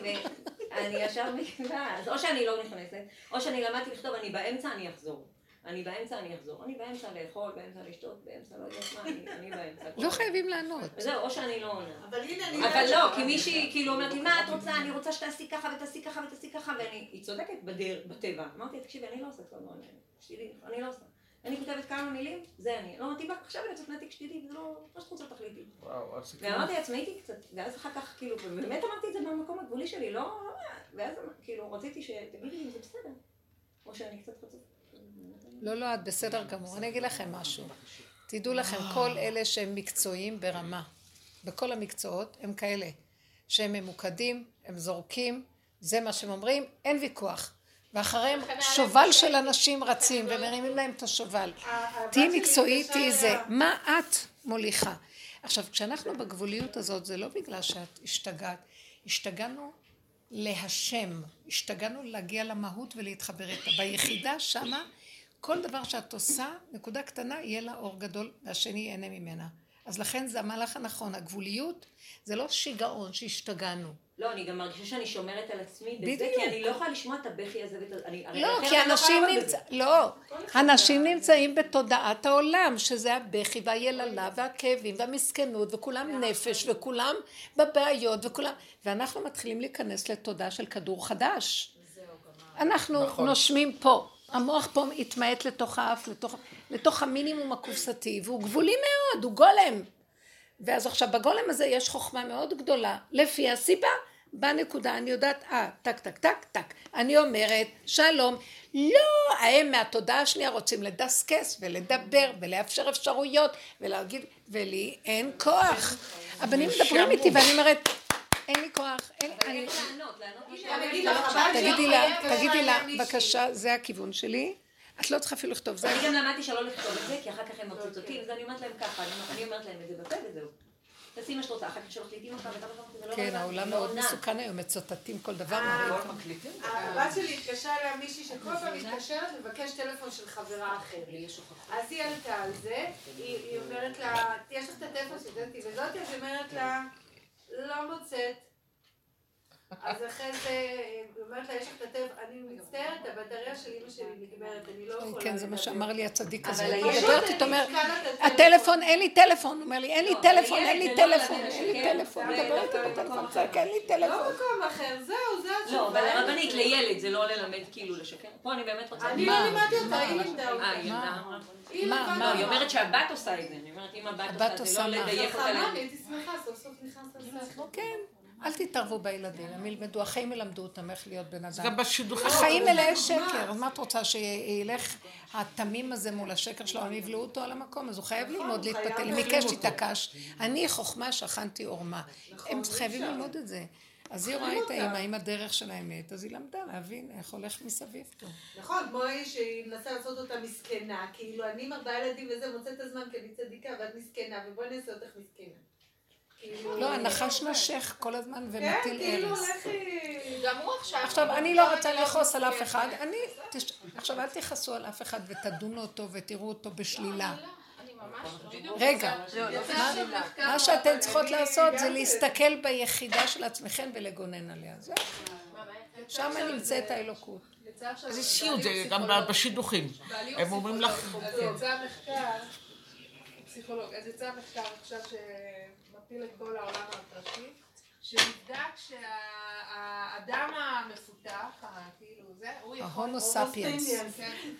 אני ישר מכירה, אז או שאני לא נכנסת, או שאני למדתי לכתוב, אני באמצע, אני אחזור. אני באמצע לאכול, באמצע לשתות, באמצע לא יודעת מה, אני באמצע. לא חייבים לענות. זהו, או שאני לא עונה. אבל הנה, אני... אבל לא, כי מישהי כאילו אומרת לי, מה את רוצה? אני רוצה שתעשי ככה ותעשי ככה ותעשי ככה, והיא צודקת בטבע. אמרתי, תקשיבי, אני לא עושה כבר לא עונה. אני לא עושה. אני כותבת כמה מילים, זה אני. לא מתאים, עכשיו אני יוצאת נתק שתידי, זה לא שחוצה תכליתי. וואו, אז... ואמרתי לעצמאיתי קצת, ואז אחר כך, כאילו, באמת אמרתי את זה במקום הגבולי שלי, לא... ואז כאילו, רציתי שתגידי אם זה בסדר. או שאני קצת חוצה. לא, את בסדר גמור. אני אגיד לכם משהו. תדעו לכם, כל אלה שהם מקצועיים ברמה, בכל המקצועות, הם כאלה, שהם ממוקדים, הם זורקים, זה מה שהם אומרים, אין ויכוח. ואחריהם שובל של אנשים רצים, ומרימים להם את השובל. תהי מקצועי, תהי זה. מה את מוליכה? עכשיו, כשאנחנו בגבוליות הזאת, זה לא בגלל שאת השתגעת. השתגענו להשם, השתגענו להגיע למהות ולהתחבר איתה. ביחידה שמה, כל דבר שאת עושה, נקודה קטנה, יהיה לה אור גדול, והשני ייהנה ממנה. אז לכן זה המהלך הנכון, הגבוליות זה לא שיגעון שהשתגענו. לא, אני גם מרגישה שאני שומרת על עצמי בזה, כי אני לא יכולה לשמוע את הבכי הזה. לא, כי אנשים נמצאים בתודעת העולם, שזה הבכי והיללה והכאבים והמסכנות, וכולם נפש, וכולם בבעיות, וכולם... ואנחנו מתחילים להיכנס לתודעה של כדור חדש. אנחנו נושמים פה. המוח פה התמעט לתוך האף, לתוך המינימום הקופסתי, והוא גבולי מאוד, הוא גולם. ואז עכשיו בגולם הזה יש חוכמה מאוד גדולה, לפי הסיבה, בנקודה, אני יודעת, טק, טק, טק, טק, אני אומרת, שלום, לא, הם מהתודעה השנייה רוצים לדסקס ולדבר ולאפשר אפשרויות ולהגיד, ולי אין כוח. הבנים מדברים איתי ואני אומרת, אין לי כוח, אני תגידי לה, בבקשה, זה הכיוון שלי, את לא צריכה אפילו לכתוב זה. אני גם למדתי שלא לכתוב את זה, כי אחר כך הם מרצות אותי, אז אני אומרת להם ככה, אני אומרת להם את זה בפה וזהו. תעשי מה שאת רוצה, אחר כך שלחליטים אותך ואתה אומרת את זה לא רבה. כן, העולם מאוד מסוכן היום, מצוטטים כל דבר. הרבה שלי התקשרה אליה מישהי שכל פעם מתקשרת לבקש טלפון של חברה אחרת. אז היא עלתה על זה, היא אומרת לה, יש לך את הטלפון שדלתי וזאתי, אז היא אומרת לה, לא מוצאת. אז אחרי זה, אומרת לה, יש לך תתב, אני מצטערת, הבטריה של אמא שלי נגמרת, אני לא יכולה... כן, זה מה שאמר לי הצדיק הזה. אבל הילדות, את אומרת, הטלפון, אין לי טלפון, הוא אומר לי, אין לי טלפון, אין לי טלפון, אין לי טלפון, מדברת על הטלפון, צעק, אין לי טלפון. לא מקום אחר, זהו, זה התשובה. לא, אבל הרבנית, לילד, זה לא ללמד כאילו לשקר. פה אני באמת רוצה... אני לא לימדתי אותה, היא לימדה אותה. היא לימדה. מה? היא אומרת שהבת עושה את זה, אני אומרת, אם הבת עושה, זה לא לדייך אותה לילד. אל תתערבו בילדים, הם ילמדו, החיים ילמדו אותם איך להיות בן אדם. החיים מלאי שקר, אז מה את רוצה שילך התמים הזה מול השקר שלו, הם יבלעו אותו על המקום, אז הוא חייב ללמוד להתפתל, מקש תתעקש, אני חוכמה שכנתי עורמה, הם חייבים ללמוד את זה. אז היא רואה את האמא עם הדרך של האמת, אז היא למדה להבין איך הולך מסביב פה. נכון, בואי שהיא מנסה לעשות אותה מסכנה, כאילו אני מרבה ילדים וזה מוצא את הזמן כבי צדיקה ואת מסכנה, ובואי נעשה אותך מסכנה. לא, הנחש נשך כל הזמן ומטיל ארס. עכשיו, אני לא רוצה לחוס על אף אחד, עכשיו, אל תכעסו על אף אחד ותדונו אותו ותראו אותו בשלילה. רגע, מה שאתן צריכות לעשות זה להסתכל ביחידה של עצמכם ולגונן עליה. שם נמצאת האלוקות. אז השאירו את זה גם בשידוכים. הם אומרים לך... אז יצא המחקר, פסיכולוג, אז יצא המחקר עכשיו ש... מפיל את כל העולם הפרטי, שנבדק שהאדם המפותח, כאילו זה, הוא יכול... ההומו סאפיאנס.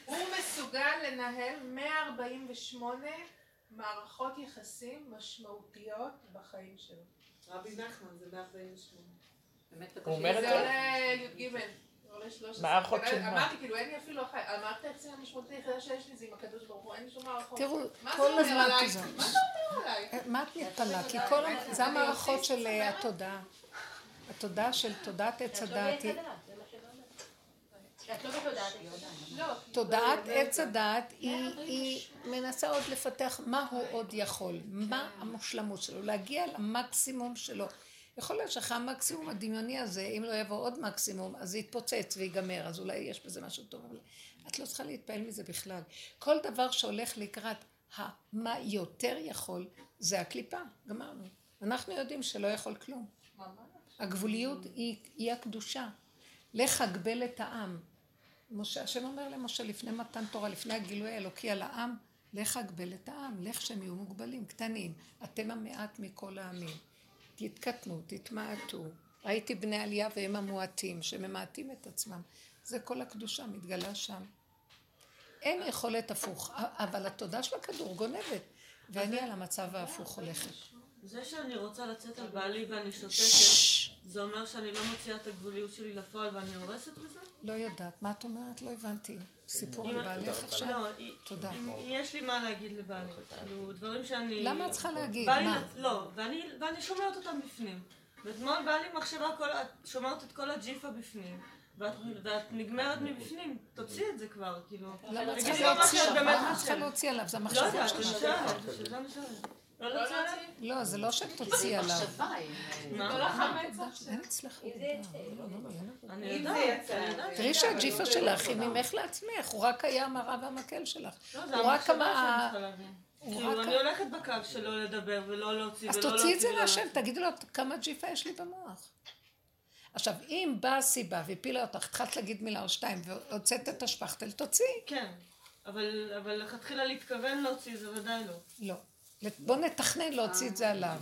הוא מסוגל לנהל 148 מערכות יחסים משמעותיות בחיים שלו. רבי נחמן, זה 148. באמת, זה עולה י"ג. מערכות של מה? אמרתי, כאילו, אין לי אפילו אחרי, המערכת היחסים המשמעותית היחידה שיש לי זה עם הקדוש ברוך הוא, אין לי שום מערכות. תראו, כל הזמן תזו. מה זה אומר עליי? מה את מתפלאה? כי כל הזמן, זה המערכות של התודעה. התודעה של תודעת עץ הדעת. את לא בתודעת עץ הדעת. תודעת עץ הדעת היא מנסה עוד לפתח מה הוא עוד יכול, מה המושלמות שלו, להגיע למקסימום שלו. יכול להיות שאחרי המקסימום הדמיוני הזה, אם לא יבוא עוד מקסימום, אז זה יתפוצץ ויגמר, אז אולי יש בזה משהו טוב, אבל את לא צריכה להתפעל מזה בכלל. כל דבר שהולך לקראת מה יותר יכול, זה הקליפה, גמרנו. אנחנו יודעים שלא יכול כלום. הגבוליות היא הקדושה. לך הגבל את העם. השם אומר למשה לפני מתן תורה, לפני הגילוי האלוקי על העם, לך הגבל את העם, לך שהם יהיו מוגבלים, קטנים, אתם המעט מכל העמים. תתקטנו, תתמעטו, ראיתי בני עלייה והם המועטים, שממעטים את עצמם. זה כל הקדושה מתגלה שם. אין יכולת הפוך, אבל התודה של הכדור גונבת, ואני על המצב ההפוך הולכת. זה שאני רוצה לצאת על בעלי ואני שותקת, זה אומר שאני לא מוציאה את הגבוליות שלי לפועל ואני הורסת בזה? לא יודעת, מה את אומרת? לא הבנתי. סיפור לבעלך עכשיו? תודה. יש לי מה להגיד לבעלי, כאילו דברים שאני... למה את צריכה להגיד? מה? לא, ואני שומעת אותם בפנים. ואתמול בעלי מחשבה, את שומעת את כל הג'יפה בפנים, ואת נגמרת מבפנים, תוציא את זה כבר, כאילו... למה את צריכה להוציא? מה את צריכה להוציא עליו? זה המחשבה שלך. לא יודעת, זה משהו. לא להוציא עליו? לא, זה לא שתוציא עליו. מחשבה היא... מה? אין אצלך עובדה. אני יודעת. תראי שהג'יפה שלך היא ממך לעצמך, הוא רק היה המראה והמקל שלך. לא, זה המחשבה שלך להבין. כאילו, אני הולכת בקו שלא לדבר ולא להוציא ולא להוציא. אז תוציא את זה להשם, תגידו לו כמה ג'יפה יש לי במוח. עכשיו, אם באה סיבה והפילה אותך, התחלת להגיד מילה או שתיים והוצאת את השפכתל, תוציא. כן, אבל התחילה להתכוון להוציא, זה ודאי לא. לא. בוא נתכנן להוציא את זה עליו.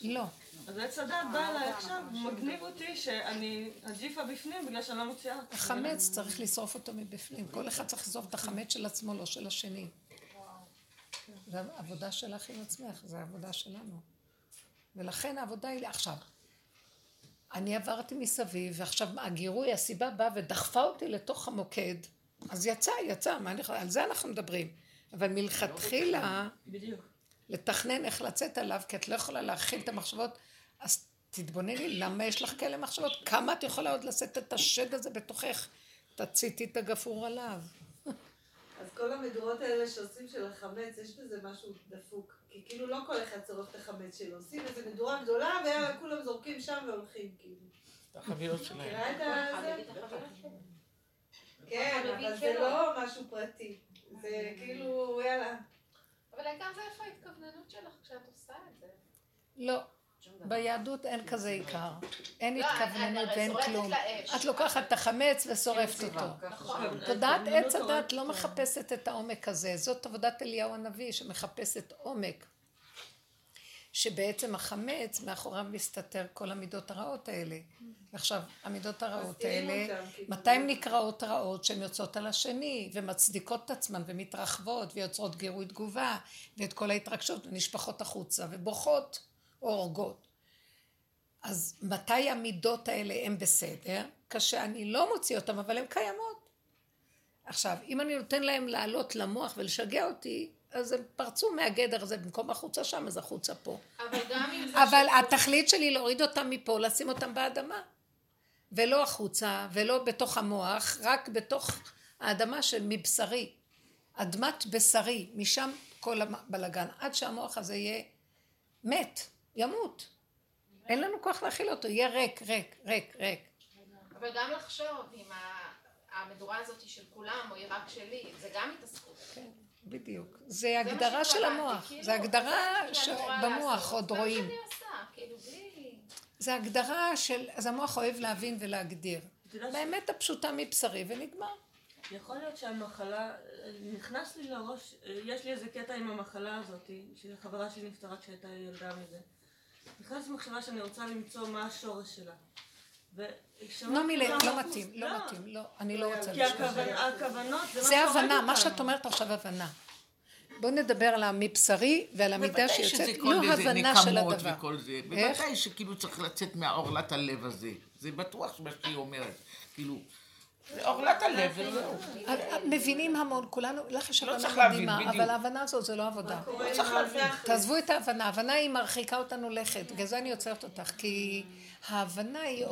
לא. אז הצדה בא אליי עכשיו, מגניב אותי שאני הג'יפה בפנים בגלל שאני לא מוציאה. החמץ צריך לשרוף אותו מבפנים. כל אחד צריך לזרוף את החמץ של עצמו, לא של השני. זו העבודה שלך עם עצמך, זו העבודה שלנו. ולכן העבודה היא עכשיו. אני עברתי מסביב, ועכשיו הגירוי, הסיבה באה ודחפה אותי לתוך המוקד, אז יצא, על זה אנחנו מדברים. אבל מלכתחילה, לתכנן איך לצאת עליו, כי את לא יכולה להכיל את המחשבות, אז תתבונני, למה יש לך כאלה מחשבות? כמה את יכולה עוד לשאת את השד הזה בתוכך? תציתי את הגפור עליו. כל המדורות האלה שעושים של החמץ, יש בזה משהו דפוק. כי כאילו לא כל אחד צורך את החמץ שלו. עושים איזו מדורה גדולה, וכולם זורקים שם והולכים, כאילו. החבילות שלהם. קרא את זה? כן, אבל זה לא משהו פרטי. זה כאילו, יאללה. אבל העיקר זה איפה ההתכווננות שלך כשאת עושה את זה? לא. ביהדות אין כזה עיקר. אין התכווננות ואין כלום. את לוקחת את החמץ ושורפת אותו. תודעת עץ הדת לא מחפשת את העומק הזה. זאת עבודת אליהו הנביא שמחפשת עומק. שבעצם החמץ מאחוריו מסתתר כל המידות הרעות האלה. ועכשיו, המידות הרעות האלה, מתי הן נקראות רעות שהן יוצאות על השני, ומצדיקות את עצמן ומתרחבות, ויוצרות גירוי תגובה, ואת כל ההתרגשות, ונשפחות החוצה, ובוכות. או הורגות. אז מתי המידות האלה הן בסדר? כשאני לא מוציא אותן, אבל הן קיימות. עכשיו, אם אני נותן להן לעלות למוח ולשגע אותי, אז הם פרצו מהגדר הזה, במקום החוצה שם, אז החוצה פה. אבל התכלית שלי להוריד אותם מפה, לשים אותם באדמה. ולא החוצה, ולא בתוך המוח, רק בתוך האדמה של מבשרי. אדמת בשרי, משם כל הבלגן. עד שהמוח הזה יהיה מת. ימות. אין לנו כוח להכיל אותו, יהיה ריק, ריק, ריק, ריק. אבל גם לחשוב אם המדורה הזאת של כולם או היא רק שלי, זה גם התעסקות. כן, בדיוק. זה הגדרה של המוח, זה הגדרה שבמוח עוד רואים. מה שאני עושה, כאילו בלי... זה הגדרה של, אז המוח אוהב להבין ולהגדיר. באמת הפשוטה מבשרי ונגמר. יכול להיות שהמחלה, נכנס לי לראש, יש לי איזה קטע עם המחלה הזאת, שחברה שלי נפטרה כשהייתה ילדה מזה. נכנס מחשבה שאני רוצה למצוא מה השורש שלה. נעמי, לא מתאים, לא מתאים, לא, אני לא רוצה לשאול. כי הכוונות זה מה שורג אותנו. זה הבנה, מה שאת אומרת עכשיו הבנה. בואו נדבר על המבשרי ועל המידה שיוצאת, לא הבנה של הדבר. בבתי שזה כל איזה נקמות וכל זה, בבתי שכאילו צריך לצאת מהאורלת הלב הזה. זה בטוח מה שהיא אומרת, כאילו. זה אורלת הלב, וזהו. מבינים המון, כולנו, לך יש הבנה מדהימה, אבל ההבנה הזאת זה לא עבודה. לא צריך להבין. תעזבו את ההבנה, ההבנה היא מרחיקה אותנו לכת, בגלל זה אני יוצרת אותך, כי ההבנה היא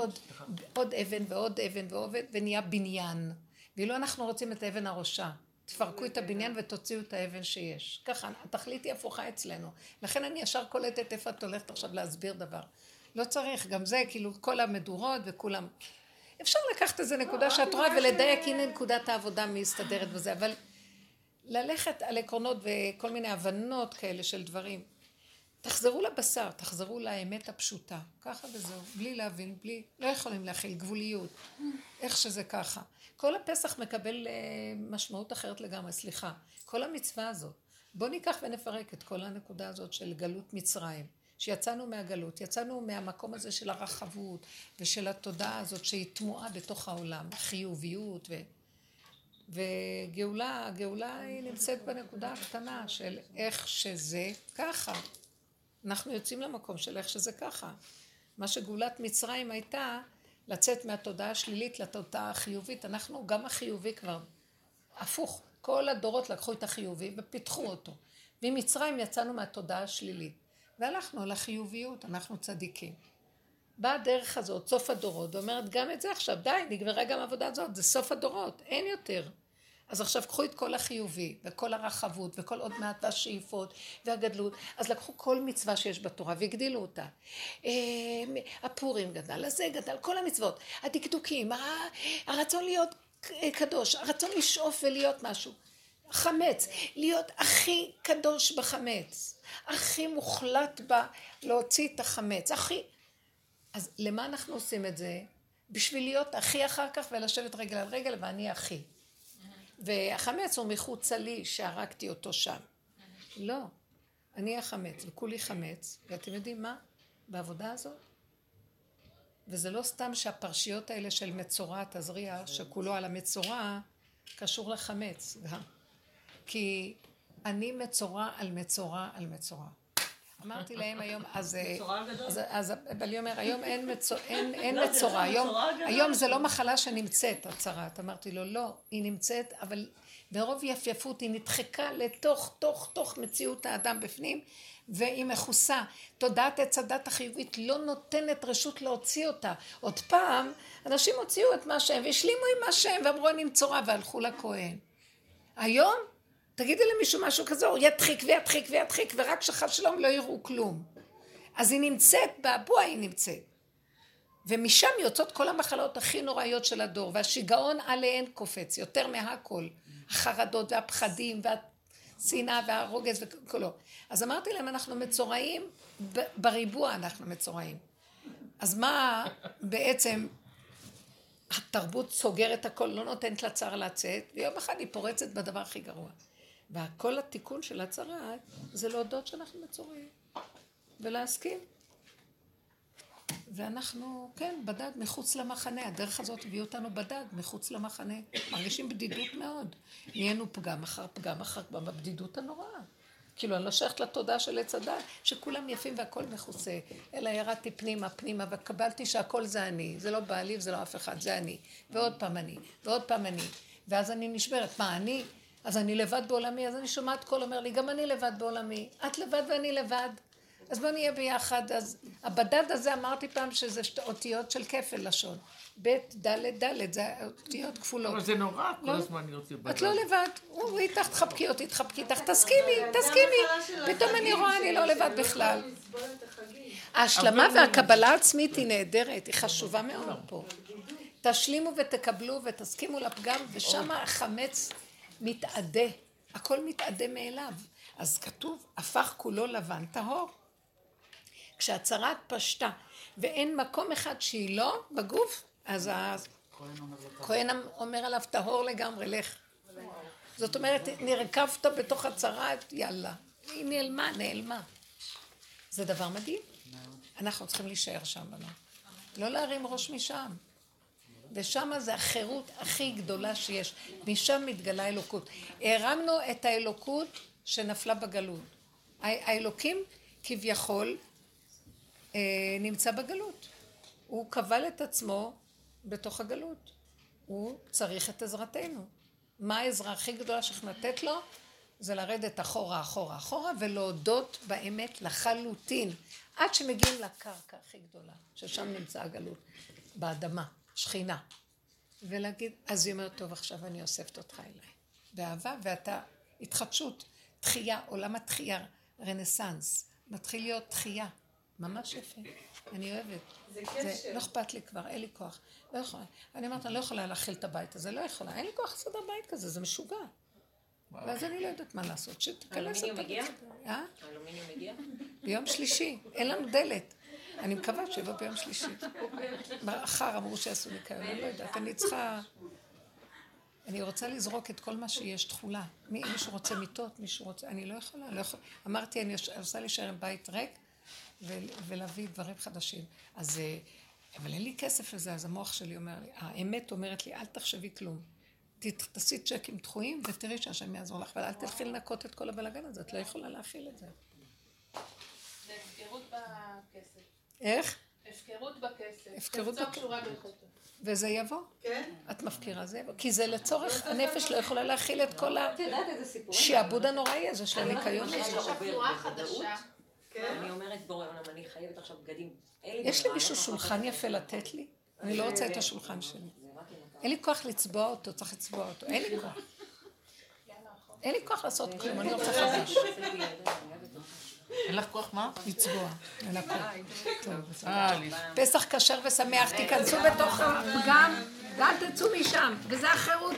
עוד אבן ועוד אבן ועוד אבן, ונהיה בניין. ואילו אנחנו רוצים את האבן הראשה, תפרקו את הבניין ותוציאו את האבן שיש. ככה, התכלית היא הפוכה אצלנו. לכן אני ישר קולטת איפה את הולכת עכשיו להסביר דבר. לא צריך, גם זה, כאילו, כל המדורות וכולם. אפשר לקחת איזה נקודה שאת רואה ולדייק, הנה נקודת העבודה מסתדרת בזה, אבל ללכת על עקרונות וכל מיני הבנות כאלה של דברים. תחזרו לבשר, תחזרו לאמת הפשוטה, ככה וזהו, בלי להבין, בלי, לא יכולים להכיל, גבוליות, איך שזה ככה. כל הפסח מקבל משמעות אחרת לגמרי, סליחה, כל המצווה הזאת. בואו ניקח ונפרק את כל הנקודה הזאת של גלות מצרים. שיצאנו מהגלות, יצאנו מהמקום הזה של הרחבות ושל התודעה הזאת שהיא תמועה בתוך העולם, חיוביות וגאולה, הגאולה היא נמצאת בנקודה הקטנה של איך שזה ככה. אנחנו יוצאים למקום של איך שזה ככה. מה שגאולת מצרים הייתה לצאת מהתודעה השלילית לתודעה החיובית, אנחנו גם החיובי כבר הפוך, כל הדורות לקחו את החיובי ופיתחו אותו. ממצרים יצאנו מהתודעה השלילית. והלכנו על החיוביות, אנחנו צדיקים. באה הדרך הזאת, סוף הדורות, ואומרת גם את זה עכשיו, די, נגמרה גם העבודה הזאת, זה סוף הדורות, אין יותר. אז עכשיו קחו את כל החיובי, וכל הרחבות, וכל עוד מעט השאיפות, והגדלות, אז לקחו כל מצווה שיש בתורה, והגדילו אותה. הפורים גדל, הזה גדל, כל המצוות, הדקדוקים, הרצון להיות קדוש, הרצון לשאוף ולהיות משהו. חמץ, להיות הכי קדוש בחמץ, הכי מוחלט בה להוציא את החמץ, הכי... אז למה אנחנו עושים את זה? בשביל להיות הכי אחר כך ולשבת רגל על רגל ואני הכי. והחמץ הוא מחוצה לי שהרגתי אותו שם. לא, אני החמץ וכולי חמץ, ואתם יודעים מה? בעבודה הזאת. וזה לא סתם שהפרשיות האלה של מצורע תזריע, שכולו על המצורע, קשור לחמץ גם. כי אני מצורה על מצורה על מצורה. אמרתי להם היום, אז בלי אומר, היום אין מצורה, היום זה לא מחלה שנמצאת, הצרת. אמרתי לו, לא, היא נמצאת, אבל ברוב יפייפות היא נדחקה לתוך, תוך מציאות האדם בפנים, והיא מכוסה. תודעת הצדת החיובית לא נותנת רשות להוציא אותה. עוד פעם, אנשים הוציאו את מה שהם, והשלימו עם מה שהם, ואמרו, אני מצורה, והלכו לכהן. היום תגידי למישהו משהו כזה, הוא ידחיק וידחיק וידחיק, ורק שחל שלום לא יראו כלום. אז היא נמצאת, באבוע היא נמצאת. ומשם יוצאות כל המחלות הכי נוראיות של הדור, והשיגעון עליהן קופץ, יותר מהכל. החרדות והפחדים והצנעה והרוגז וכלו. אז אמרתי להם, אנחנו מצורעים, בריבוע אנחנו מצורעים. אז מה בעצם... התרבות סוגרת הכל, לא נותנת לצער לצאת, ויום אחד היא פורצת בדבר הכי גרוע. וכל התיקון של הצער זה להודות שאנחנו מצורעים, ולהסכים. ואנחנו, כן, בדד מחוץ למחנה, הדרך הזאת הביא אותנו בדד מחוץ למחנה. מרגישים בדידות מאוד. נהיינו פגם אחר פגם אחר פגם, בבדידות הנוראה. כאילו, אני לא שייכת לתודעה של הצדה, שכולם יפים והכל מחוסה, אלא ירדתי פנימה, פנימה, וקבלתי שהכל זה אני, זה לא בעלי וזה לא אף אחד, זה אני, ועוד פעם אני, ועוד פעם אני, ואז אני נשברת, מה אני? אז אני לבד בעולמי, אז אני שומעת כל אומר לי, גם אני לבד בעולמי, את לבד ואני לבד, אז בוא נהיה ביחד, אז הבדד הזה אמרתי פעם שזה אותיות של כפל לשון, ב' ד' ד' זה אותיות כפולות. אבל זה נורא, כל הזמן להיות לבד. את לא לבד, הוא איתך תחבקי אותי, תחבקי איתך, תסכימי, תסכימי. פתאום אני רואה, אני לא לבד בכלל. ההשלמה והקבלה העצמית היא נהדרת, היא חשובה מאוד פה. תשלימו ותקבלו ותסכימו לפגם, ושם החמץ מתעדה, הכל מתעדה מאליו. אז כתוב, הפך כולו לבן טהור. כשהצרת פשטה, ואין מקום אחד שהיא לא בגוף, אז הכהן אומר עליו טהור לגמרי, לך. זאת אומרת, נרכבת בתוך הצרת, יאללה. היא נעלמה, נעלמה. זה דבר מדהים. אנחנו צריכים להישאר שם, לא להרים ראש משם. ושם זה החירות הכי גדולה שיש. משם מתגלה האלוקות. הרמנו את האלוקות שנפלה בגלות. האלוקים כביכול נמצא בגלות. הוא קבל את עצמו בתוך הגלות. הוא צריך את עזרתנו. מה העזרה הכי גדולה שכנתת לו? זה לרדת אחורה, אחורה, אחורה, ולהודות באמת לחלוטין. עד שמגיעים לקרקע הכי גדולה, ששם נמצא הגלות, באדמה, שכינה. ולהגיד, אז היא אומרת, טוב, עכשיו אני אוספת אותך אליי. באהבה, ואתה התחדשות, תחייה, עולם התחייה, רנסנס. מתחיל להיות תחייה. ממש יפה, אני אוהבת. זה קשר. לא אכפת לי כבר, אין לי כוח. לא יכולה. אני אומרת, אני לא יכולה להכיל את הבית הזה, לא יכולה. אין לי כוח לסדר בית כזה, זה משוגע. ואז אני לא יודעת מה לעשות. אלומיניום מגיע? אלומיניום מגיע? ביום שלישי, אין לנו דלת. אני מקווה שיבוא ביום שלישי. אחר אמרו שעשו נקיון, אני לא יודעת. אני צריכה... אני רוצה לזרוק את כל מה שיש תחולה. מישהו רוצה מיטות, מישהו רוצה... אני לא יכולה. אמרתי, אני עושה להישאר בית ריק. ולהביא דברים חדשים. אז, אבל אין לי כסף לזה, אז המוח שלי אומר לי, האמת אומרת לי, אל תחשבי כלום. תעשי צ'קים דחויים ותראי שהשם יעזור לך, אבל אל תלכי לנקות את כל הבלגן הזה, את לא יכולה להכיל את זה. זה הפקרות בכסף. איך? הפקרות בכסף. הפקרות בכסף. וזה יבוא? כן. את מפקירה זה יבוא? כי זה לצורך, הנפש לא יכולה להכיל את כל השעבוד הנוראי הזה של הניקיון. יש לך תנועה חדשה. אני אומרת בורא עולם, אני חייבת עכשיו בגדים. יש לי מישהו שולחן יפה לתת לי? אני לא רוצה את השולחן שלי. אין לי כוח לצבוע אותו, צריך לצבוע אותו. אין לי כוח. אין לי כוח לעשות כלום, אני רוצה חדש. אין לך כוח מה? לצבוע. אין לך כוח. פסח כשר ושמח, תיכנסו בתוך הפגם, ואל תצאו משם, וזה החירות.